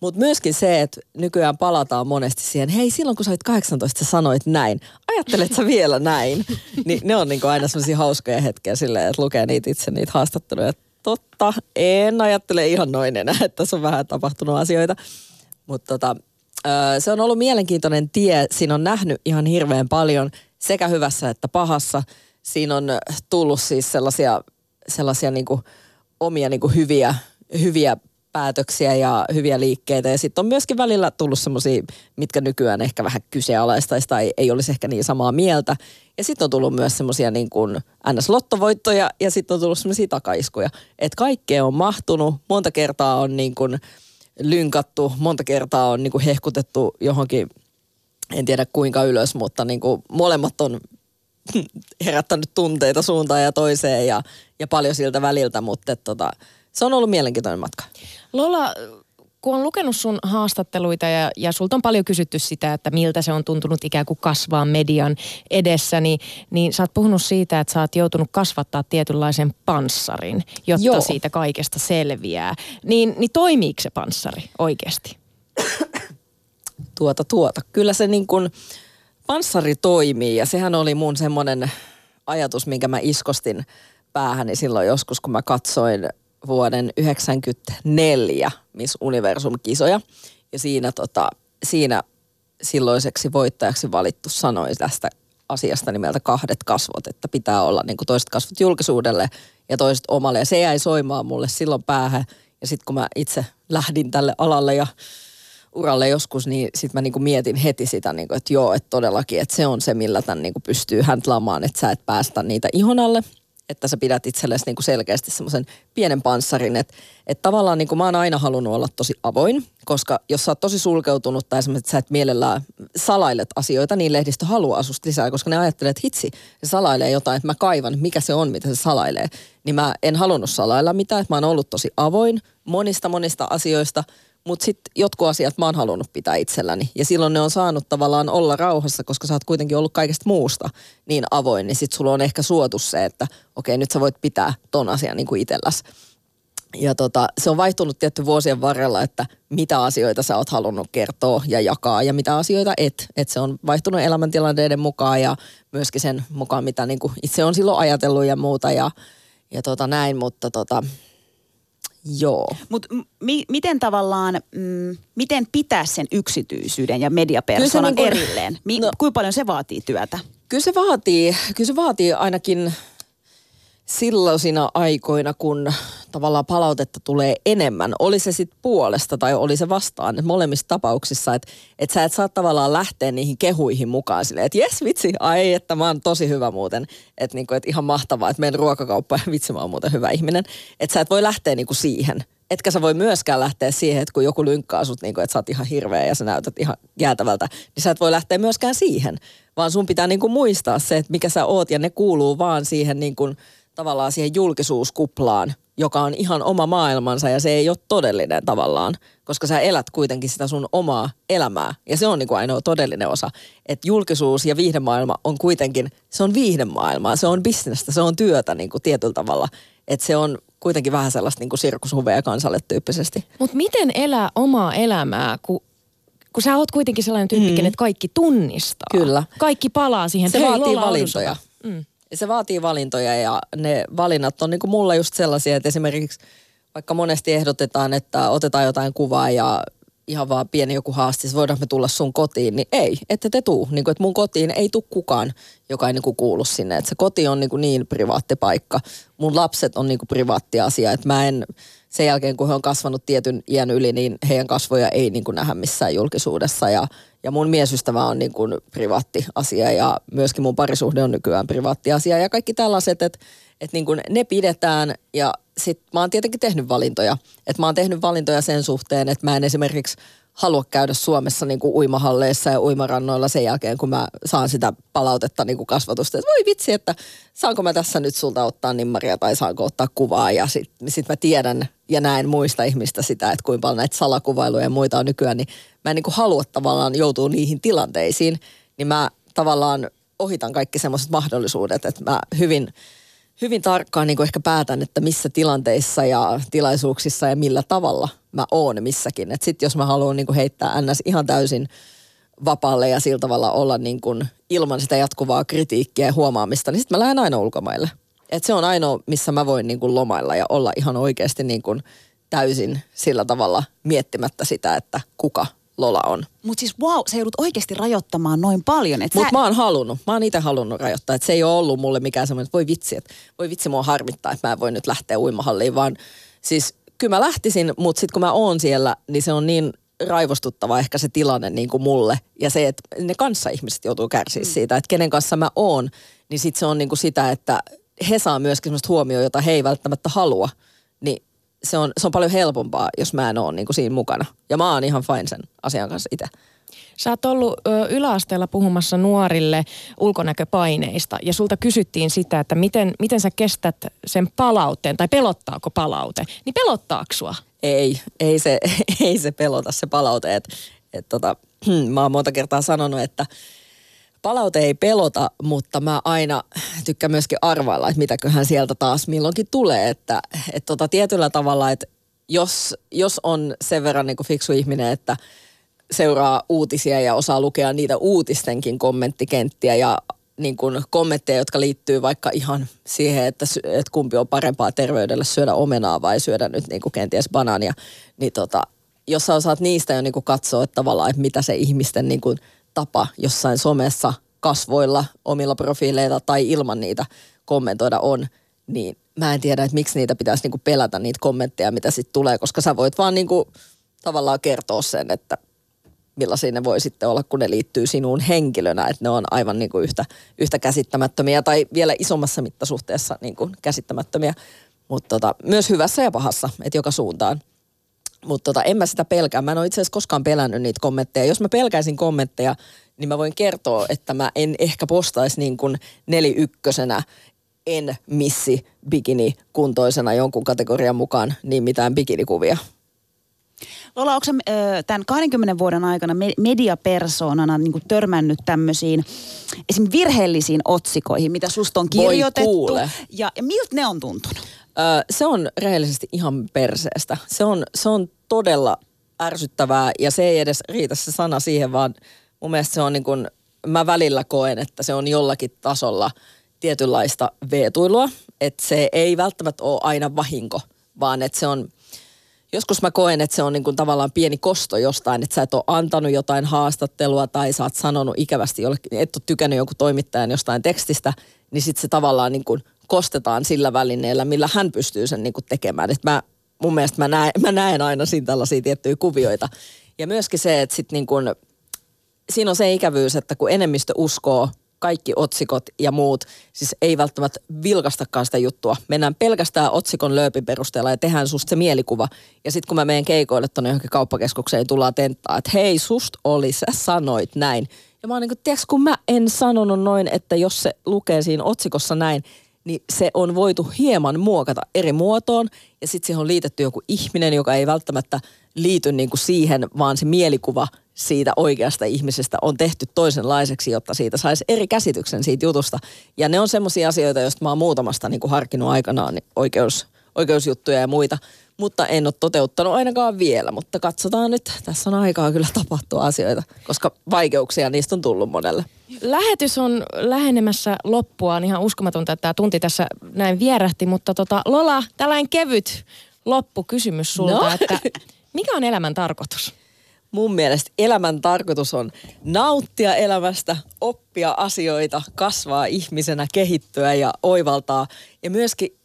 Mutta myöskin se, että nykyään palataan monesti siihen, hei silloin kun sä olit kahdeksantoista, sä sanoit näin, ajattelet sä vielä näin? Niin ne on niinku aina sellaisia hauskoja hetkiä silleen, että lukee niitä itse niitä haastatteluja. Totta, en ajattele ihan noin enää, että tässä on vähän tapahtunut asioita. Mutta tota, se on ollut mielenkiintoinen tie, siinä on nähnyt ihan hirveän paljon sekä hyvässä että pahassa. Siinä on tullut siis sellaisia, sellaisia niinku, omia niinku hyviä, hyviä päätöksiä ja hyviä liikkeitä. Ja sitten on myöskin välillä tullut semmoisia, mitkä nykyään ehkä vähän kyseenalaistaisi tai ei olisi ehkä niin samaa mieltä. Ja sitten on tullut myös semmoisia niin kuin N S-lottovoittoja ja sitten on tullut semmoisia takaiskuja. Että kaikkea on mahtunut, monta kertaa on niin kuin lynkattu, monta kertaa on niin kuin hehkutettu johonkin, en tiedä kuinka ylös, mutta niin kuin molemmat on herättänyt tunteita suuntaan ja toiseen ja, ja paljon siltä väliltä, mutta tota... Se on ollut mielenkiintoinen matka. Lola, kun on lukenut sun haastatteluita ja, ja sulta on paljon kysytty sitä, että miltä se on tuntunut ikään kuin kasvaa median edessä, niin, niin sä oot puhunut siitä, että sä oot joutunut kasvattaa tietynlaisen panssarin, jotta Joo. siitä kaikesta selviää. Niin, niin toimiiko se panssari oikeasti? tuota, tuota. Kyllä se niin kuin panssari toimii ja sehän oli mun semmoinen ajatus, minkä mä iskostin päähäni silloin joskus, kun mä katsoin vuoden yhdeksänkymmentäneljä Miss Universum-kisoja. Ja siinä, tota, siinä silloiseksi voittajaksi valittu sanoi tästä asiasta nimeltä kahdet kasvot, että pitää olla niin kuin toiset kasvot julkisuudelle ja toiset omalle. Ja se jäi soimaan mulle silloin päähän. Ja sitten kun mä itse lähdin tälle alalle ja uralle joskus, niin sitten mä niin kuin mietin heti sitä, niin kuin, että joo, että todellakin, että se on se, millä tämän niin kuin pystyy händlaamaan, että sä et päästä niitä ihon alle. Että sä pidät itsellesi niinku selkeästi semmoisen pienen panssarin. Että et tavallaan niinku mä oon aina halunnut olla tosi avoin, koska jos sä oot tosi sulkeutunut tai semmoiset, että sä et mielellään salailet asioita, niin lehdistö haluaa susta lisää, koska ne ajattelee, että hitsi, se salailee jotain, että mä kaivan, mikä se on, mitä se salailee. Niin mä en halunnut salailla mitään, että mä oon ollut tosi avoin monista monista asioista, mutta sitten jotkut asiat mä oon halunnut pitää itselläni. Ja silloin ne on saanut tavallaan olla rauhassa, koska sä oot kuitenkin ollut kaikesta muusta niin avoin. Niin sitten sulla on ehkä suotu se, että okei, nyt sä voit pitää ton asian niin kuin itselläsi. Ja tota, se on vaihtunut tietty vuosien varrella, että mitä asioita sä oot halunnut kertoa ja jakaa ja mitä asioita et. Että se on vaihtunut elämäntilanteiden mukaan ja myöskin sen mukaan, mitä niinku itse on silloin ajatellut ja muuta ja, ja tota näin, mutta tota, joo. Mut mi- miten tavallaan, mm, miten pitää sen yksityisyyden ja mediapersonan niinku erilleen? Mi- no, kuinka paljon se vaatii työtä? Kyllä se vaatii, kyllä se vaatii ainakin silloisina aikoina, kun tavallaan palautetta tulee enemmän, oli se sitten puolesta tai oli se vastaan, että molemmissa tapauksissa, että et sä et saa tavallaan lähteä niihin kehuihin mukaan silleen, että jes vitsi, ai että mä oon tosi hyvä muuten, että niinku, et ihan mahtavaa, että meidän ruokakauppa ja vitsi mä oon muuten hyvä ihminen, että sä et voi lähteä niinku siihen. Etkä sä voi myöskään lähteä siihen, että kun joku lynkkaa sut, niin kun, että sä oot ihan hirveä ja sä näytät ihan jäätävältä, niin sä et voi lähteä myöskään siihen. Vaan sun pitää niin kun muistaa se, että mikä sä oot ja ne kuuluu vaan siihen niin kun, tavallaan siihen julkisuuskuplaan, joka on ihan oma maailmansa ja se ei ole todellinen tavallaan, koska sä elät kuitenkin sitä sun omaa elämää ja se on niin kuin ainoa todellinen osa. Että julkisuus ja viihdemaailma on kuitenkin, se on viihdemaailmaa, se on bisnestä, se on työtä niin kuin tietyllä tavalla. Että se on kuitenkin vähän sellaista niin kuin sirkushuveja kansalle tyyppisesti. Mutta miten elää omaa elämää, kun... Kun sä oot kuitenkin sellainen tyyppi, mm. kenet kaikki tunnistaa. Kyllä. Kaikki palaa siihen. Se vaatii Lola valintoja. Mm. Se vaatii valintoja ja ne valinnat on niin kuin mulla just sellaisia, että esimerkiksi vaikka monesti ehdotetaan, että otetaan jotain kuvaa ja ihan vaan pieni joku haastis, voidaanko me tulla sun kotiin, niin ei, ette te tuu. Niin kuin, että mun kotiin ei tule kukaan, joka ei niin kuin kuulu sinne. Että se koti on niin kuin niin privaatti paikka. Mun lapset on niin kuin privaatti asia, että mä en... Sen jälkeen, kun he on kasvanut tietyn iän yli, niin heidän kasvoja ei niin kuin nähdä missään julkisuudessa. Ja, ja mun miesystävä on niin kuin privaatti asia ja myöskin mun parisuhde on nykyään privaatti asia. Ja kaikki tällaiset, että et niin kuin ne pidetään ja sit mä oon tietenkin tehnyt valintoja. Että mä oon tehnyt valintoja sen suhteen, että mä en esimerkiksi halua käydä Suomessa niin kuin uimahalleissa ja uimarannoilla sen jälkeen, kun mä saan sitä palautetta niin kuin kasvatusta. Että voi vitsi, että saanko mä tässä nyt sulta ottaa nimmaria tai saanko ottaa kuvaa ja sit, sit mä tiedän... Ja näen muista ihmistä sitä, että kuinka paljon näitä salakuvailuja ja muita on nykyään, niin mä en niin kuin halua tavallaan joutua niihin tilanteisiin, niin mä tavallaan ohitan kaikki semmoiset mahdollisuudet, että mä hyvin, hyvin tarkkaan niin kuin ehkä päätän, että missä tilanteissa ja tilaisuuksissa ja millä tavalla mä oon missäkin. Että sit jos mä haluan niin kuin heittää ns ihan täysin vapaalle ja sillä tavalla olla niin kuin ilman sitä jatkuvaa kritiikkiä ja huomaamista, niin sit mä lähden aina ulkomaille. Et se on ainoa, missä mä voin niin kuin lomailla ja olla ihan oikeasti niin kuin täysin sillä tavalla miettimättä sitä, että kuka Lola on. Mutta siis wow, sä joudut oikeasti rajoittamaan noin paljon. Mutta sä... mä oon halunnut, mä oon itse halunnut rajoittaa. Että se ei ole ollut mulle mikään semmoinen, että voi vitsi, että voi vitsi mua harmittaa, että mä en voi nyt lähteä uimahalliin. Vaan siis kyllä mä lähtisin, mutta sitten kun mä oon siellä, niin se on niin raivostuttava ehkä se tilanne niin kuin mulle. Ja se, että ne kanssaihmiset joutuu kärsiä mm. siitä, että kenen kanssa mä oon, niin sitten se on niin kuin sitä, että... he saa myöskin semmoista huomioon, jota he ei välttämättä halua, niin se on, se on paljon helpompaa, jos mä en ole niin kuin siinä mukana. Ja mä oon ihan fine sen asian kanssa itse. Sä oot ollut ö, yläasteella puhumassa nuorille ulkonäköpaineista ja sulta kysyttiin sitä, että miten, miten sä kestät sen palautteen tai pelottaako palaute, niin pelottaako sua? Ei, ei se, ei se pelota se palaute. Et, et tota, mä oon monta kertaa sanonut, että palaute ei pelota, mutta mä aina tykkään myöskin arvailla, että mitäköhän sieltä taas milloinkin tulee. Että, että tota, tietyllä tavalla, että jos, jos on sen verran niin kuin fiksu ihminen, että seuraa uutisia ja osaa lukea niitä uutistenkin kommenttikenttiä ja niin kuin kommentteja, jotka liittyy vaikka ihan siihen, että, että kumpi on parempaa terveydellä syödä omenaa vai syödä nyt niin kuin kenties banaania, niin tota, jos sä osaat niistä jo niin kuin katsoa, että tavallaan, että mitä se ihmisten niin kuin tapa jossain somessa kasvoilla, omilla profiileilla tai ilman niitä kommentoida on, niin mä en tiedä, että miksi niitä pitäisi niinku pelätä, niitä kommentteja, mitä sitten tulee, koska sä voit vaan niinku tavallaan kertoa sen, että millaisia ne voi sitten olla, kun ne liittyy sinuun henkilönä, että ne on aivan niinku yhtä, yhtä käsittämättömiä tai vielä isommassa mittasuhteessa niinku käsittämättömiä, mutta tota, myös hyvässä ja pahassa, että joka suuntaan. Mutta tota, en mä sitä pelkää. Mä en ole itse asiassa koskaan pelännyt niitä kommentteja. Jos mä pelkäisin kommentteja, niin mä voin kertoa, että mä en ehkä postaisi niin kuin neliykkösenä, en missi bikinikuntoisena jonkun kategorian mukaan, niin mitään bikinikuvia. Lola, onko sä tämän kahdenkymmenen vuoden aikana mediapersoonana niin kuin törmännyt tämmöisiin esimerkiksi virheellisiin otsikoihin, mitä susta on kirjoitettu? Voi kuule. Ja, ja miltä ne on tuntunut? se on rehellisesti ihan perseestä. Se on, se on todella ärsyttävää ja se ei edes riitä se sana siihen, vaan mun mielestä se on niin kuin, mä välillä koen, että se on jollakin tasolla tietynlaista veetuilua, että se ei välttämättä ole aina vahinko, vaan että se on, joskus mä koen, että se on niin kuin tavallaan pieni kosto jostain, että sä et ole antanut jotain haastattelua tai sä oot sanonut ikävästi jollekin, et ole tykännyt joku toimittajan jostain tekstistä, niin sit se tavallaan niin kuin kostetaan sillä välineellä, millä hän pystyy sen niin kuin tekemään. Et mä, mun mielestä mä näen, mä näen aina siinä tällaisia tiettyjä kuvioita. Ja myöskin se, että sit niin kuin, siinä on se ikävyys, että kun enemmistö uskoo, kaikki otsikot ja muut, siis ei välttämättä vilkastakaan sitä juttua. Mennään pelkästään otsikon lööpin perusteella ja tehdään susta se mielikuva. Ja sitten kun mä menen keikoille tuonne johonkin kauppakeskukseen, tullaan tenttaa, että hei, sust oli, sä sanoit näin. Ja mä oon niin kuin, tiiäks, kun mä en sanonut noin, että jos se lukee siinä otsikossa näin, niin se on voitu hieman muokata eri muotoon. Ja sitten siihen on liitetty joku ihminen, joka ei välttämättä liity niin kuin siihen, vaan se mielikuva siitä oikeasta ihmisestä on tehty toisenlaiseksi, jotta siitä saisi eri käsityksen siitä jutusta. Ja ne on semmoisia asioita, joista mä oon muutamasta niin kuin harkinnut aikanaan niin oikeus, oikeusjuttuja ja muita, mutta en ole toteuttanut ainakaan vielä. Mutta katsotaan nyt, tässä on aikaa kyllä tapahtua asioita, koska vaikeuksia niistä on tullut monelle. Lähetys on lähenemässä loppuaan. Ihan uskomatonta, että tämä tunti tässä näin vierähti, mutta tota, Lola, tällainen kevyt loppukysymys sulta, no. Että mikä on elämän tarkoitus? Mun mielestä elämän tarkoitus on nauttia elämästä, oppia asioita, kasvaa ihmisenä, kehittyä ja oivaltaa. Ja myöskin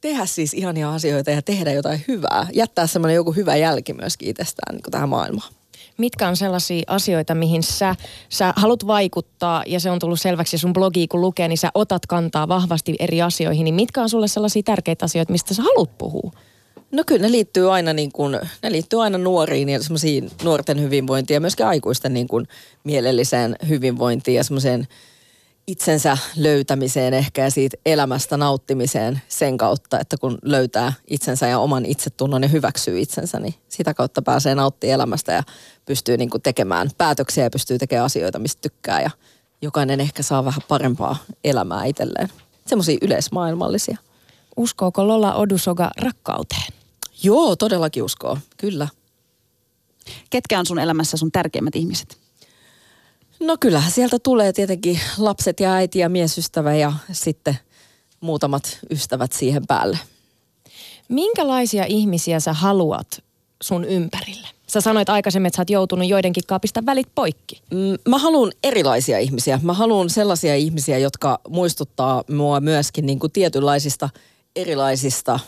tehdä siis ihania asioita ja tehdä jotain hyvää. Jättää semmoinen joku hyvä jälki myöskin itsestään niin kuin tähän maailmaan. Mitkä on sellaisia asioita, mihin sä, sä haluat vaikuttaa ja se on tullut selväksi sun blogia kun lukee, niin sä otat kantaa vahvasti eri asioihin. Niin mitkä on sulle sellaisia tärkeitä asioita, mistä sä haluat puhua? No kyllä ne liittyy aina, niin kuin, ne liittyy aina nuoriin ja semmoisiin nuorten hyvinvointiin ja myöskin aikuisten niin kuin mielelliseen hyvinvointiin ja semmoiseen itsensä löytämiseen ehkä ja siitä elämästä nauttimiseen sen kautta, että kun löytää itsensä ja oman itsetunnon ja hyväksyy itsensä, niin sitä kautta pääsee nauttimaan elämästä ja pystyy niin kuin tekemään päätöksiä ja pystyy tekemään asioita, mistä tykkää ja jokainen ehkä saa vähän parempaa elämää itselleen. Semmoisia yleismaailmallisia. Uskooko Lola Odusoga rakkauteen? Joo, todellakin uskoo, kyllä. Ketkä on sun elämässä sun tärkeimmät ihmiset? No kyllähän sieltä tulee tietenkin lapset ja äiti ja miesystävä ja sitten muutamat ystävät siihen päälle. Minkälaisia ihmisiä sä haluat sun ympärille? Sä sanoit aikaisemmin, että sä oot joutunut joidenkin kaapista välit poikki. Mm, mä haluan erilaisia ihmisiä. Mä haluan sellaisia ihmisiä, jotka muistuttaa mua myöskin niin kuin tietynlaisista erilaisista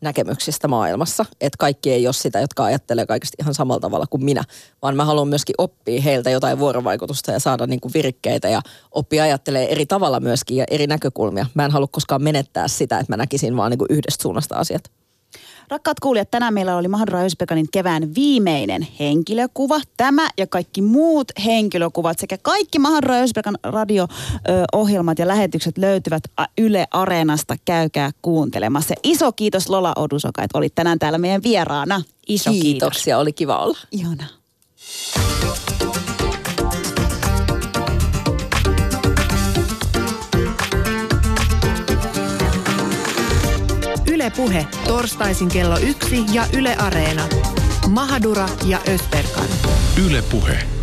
näkemyksistä maailmassa. Että kaikki ei ole sitä, jotka ajattelee kaikista ihan samalla tavalla kuin minä, vaan mä haluan myöskin oppia heiltä jotain vuorovaikutusta ja saada niin kuin virikkeitä ja oppia ajattelee eri tavalla myöskin ja eri näkökulmia. Mä en halua koskaan menettää sitä, että mä näkisin vaan niin kuin yhdestä suunnasta asiat. Rakkaat kuulijat, tänään meillä oli Mahadura Özberkanin kevään viimeinen henkilökuva. Tämä ja kaikki muut henkilökuvat sekä kaikki Mahadura Özberkan radio-ohjelmat ja lähetykset löytyvät Yle Areenasta. Käykää kuuntelemassa. Iso kiitos Lola Odusoga, että olit tänään täällä meidän vieraana. Iso kiitos. Kiitoksia, oli kiva olla. Ihanaa. Yle Puhe, torstaisin kello yksi ja Yle Areena. Mahadura ja Özberkan. Yle Puhe.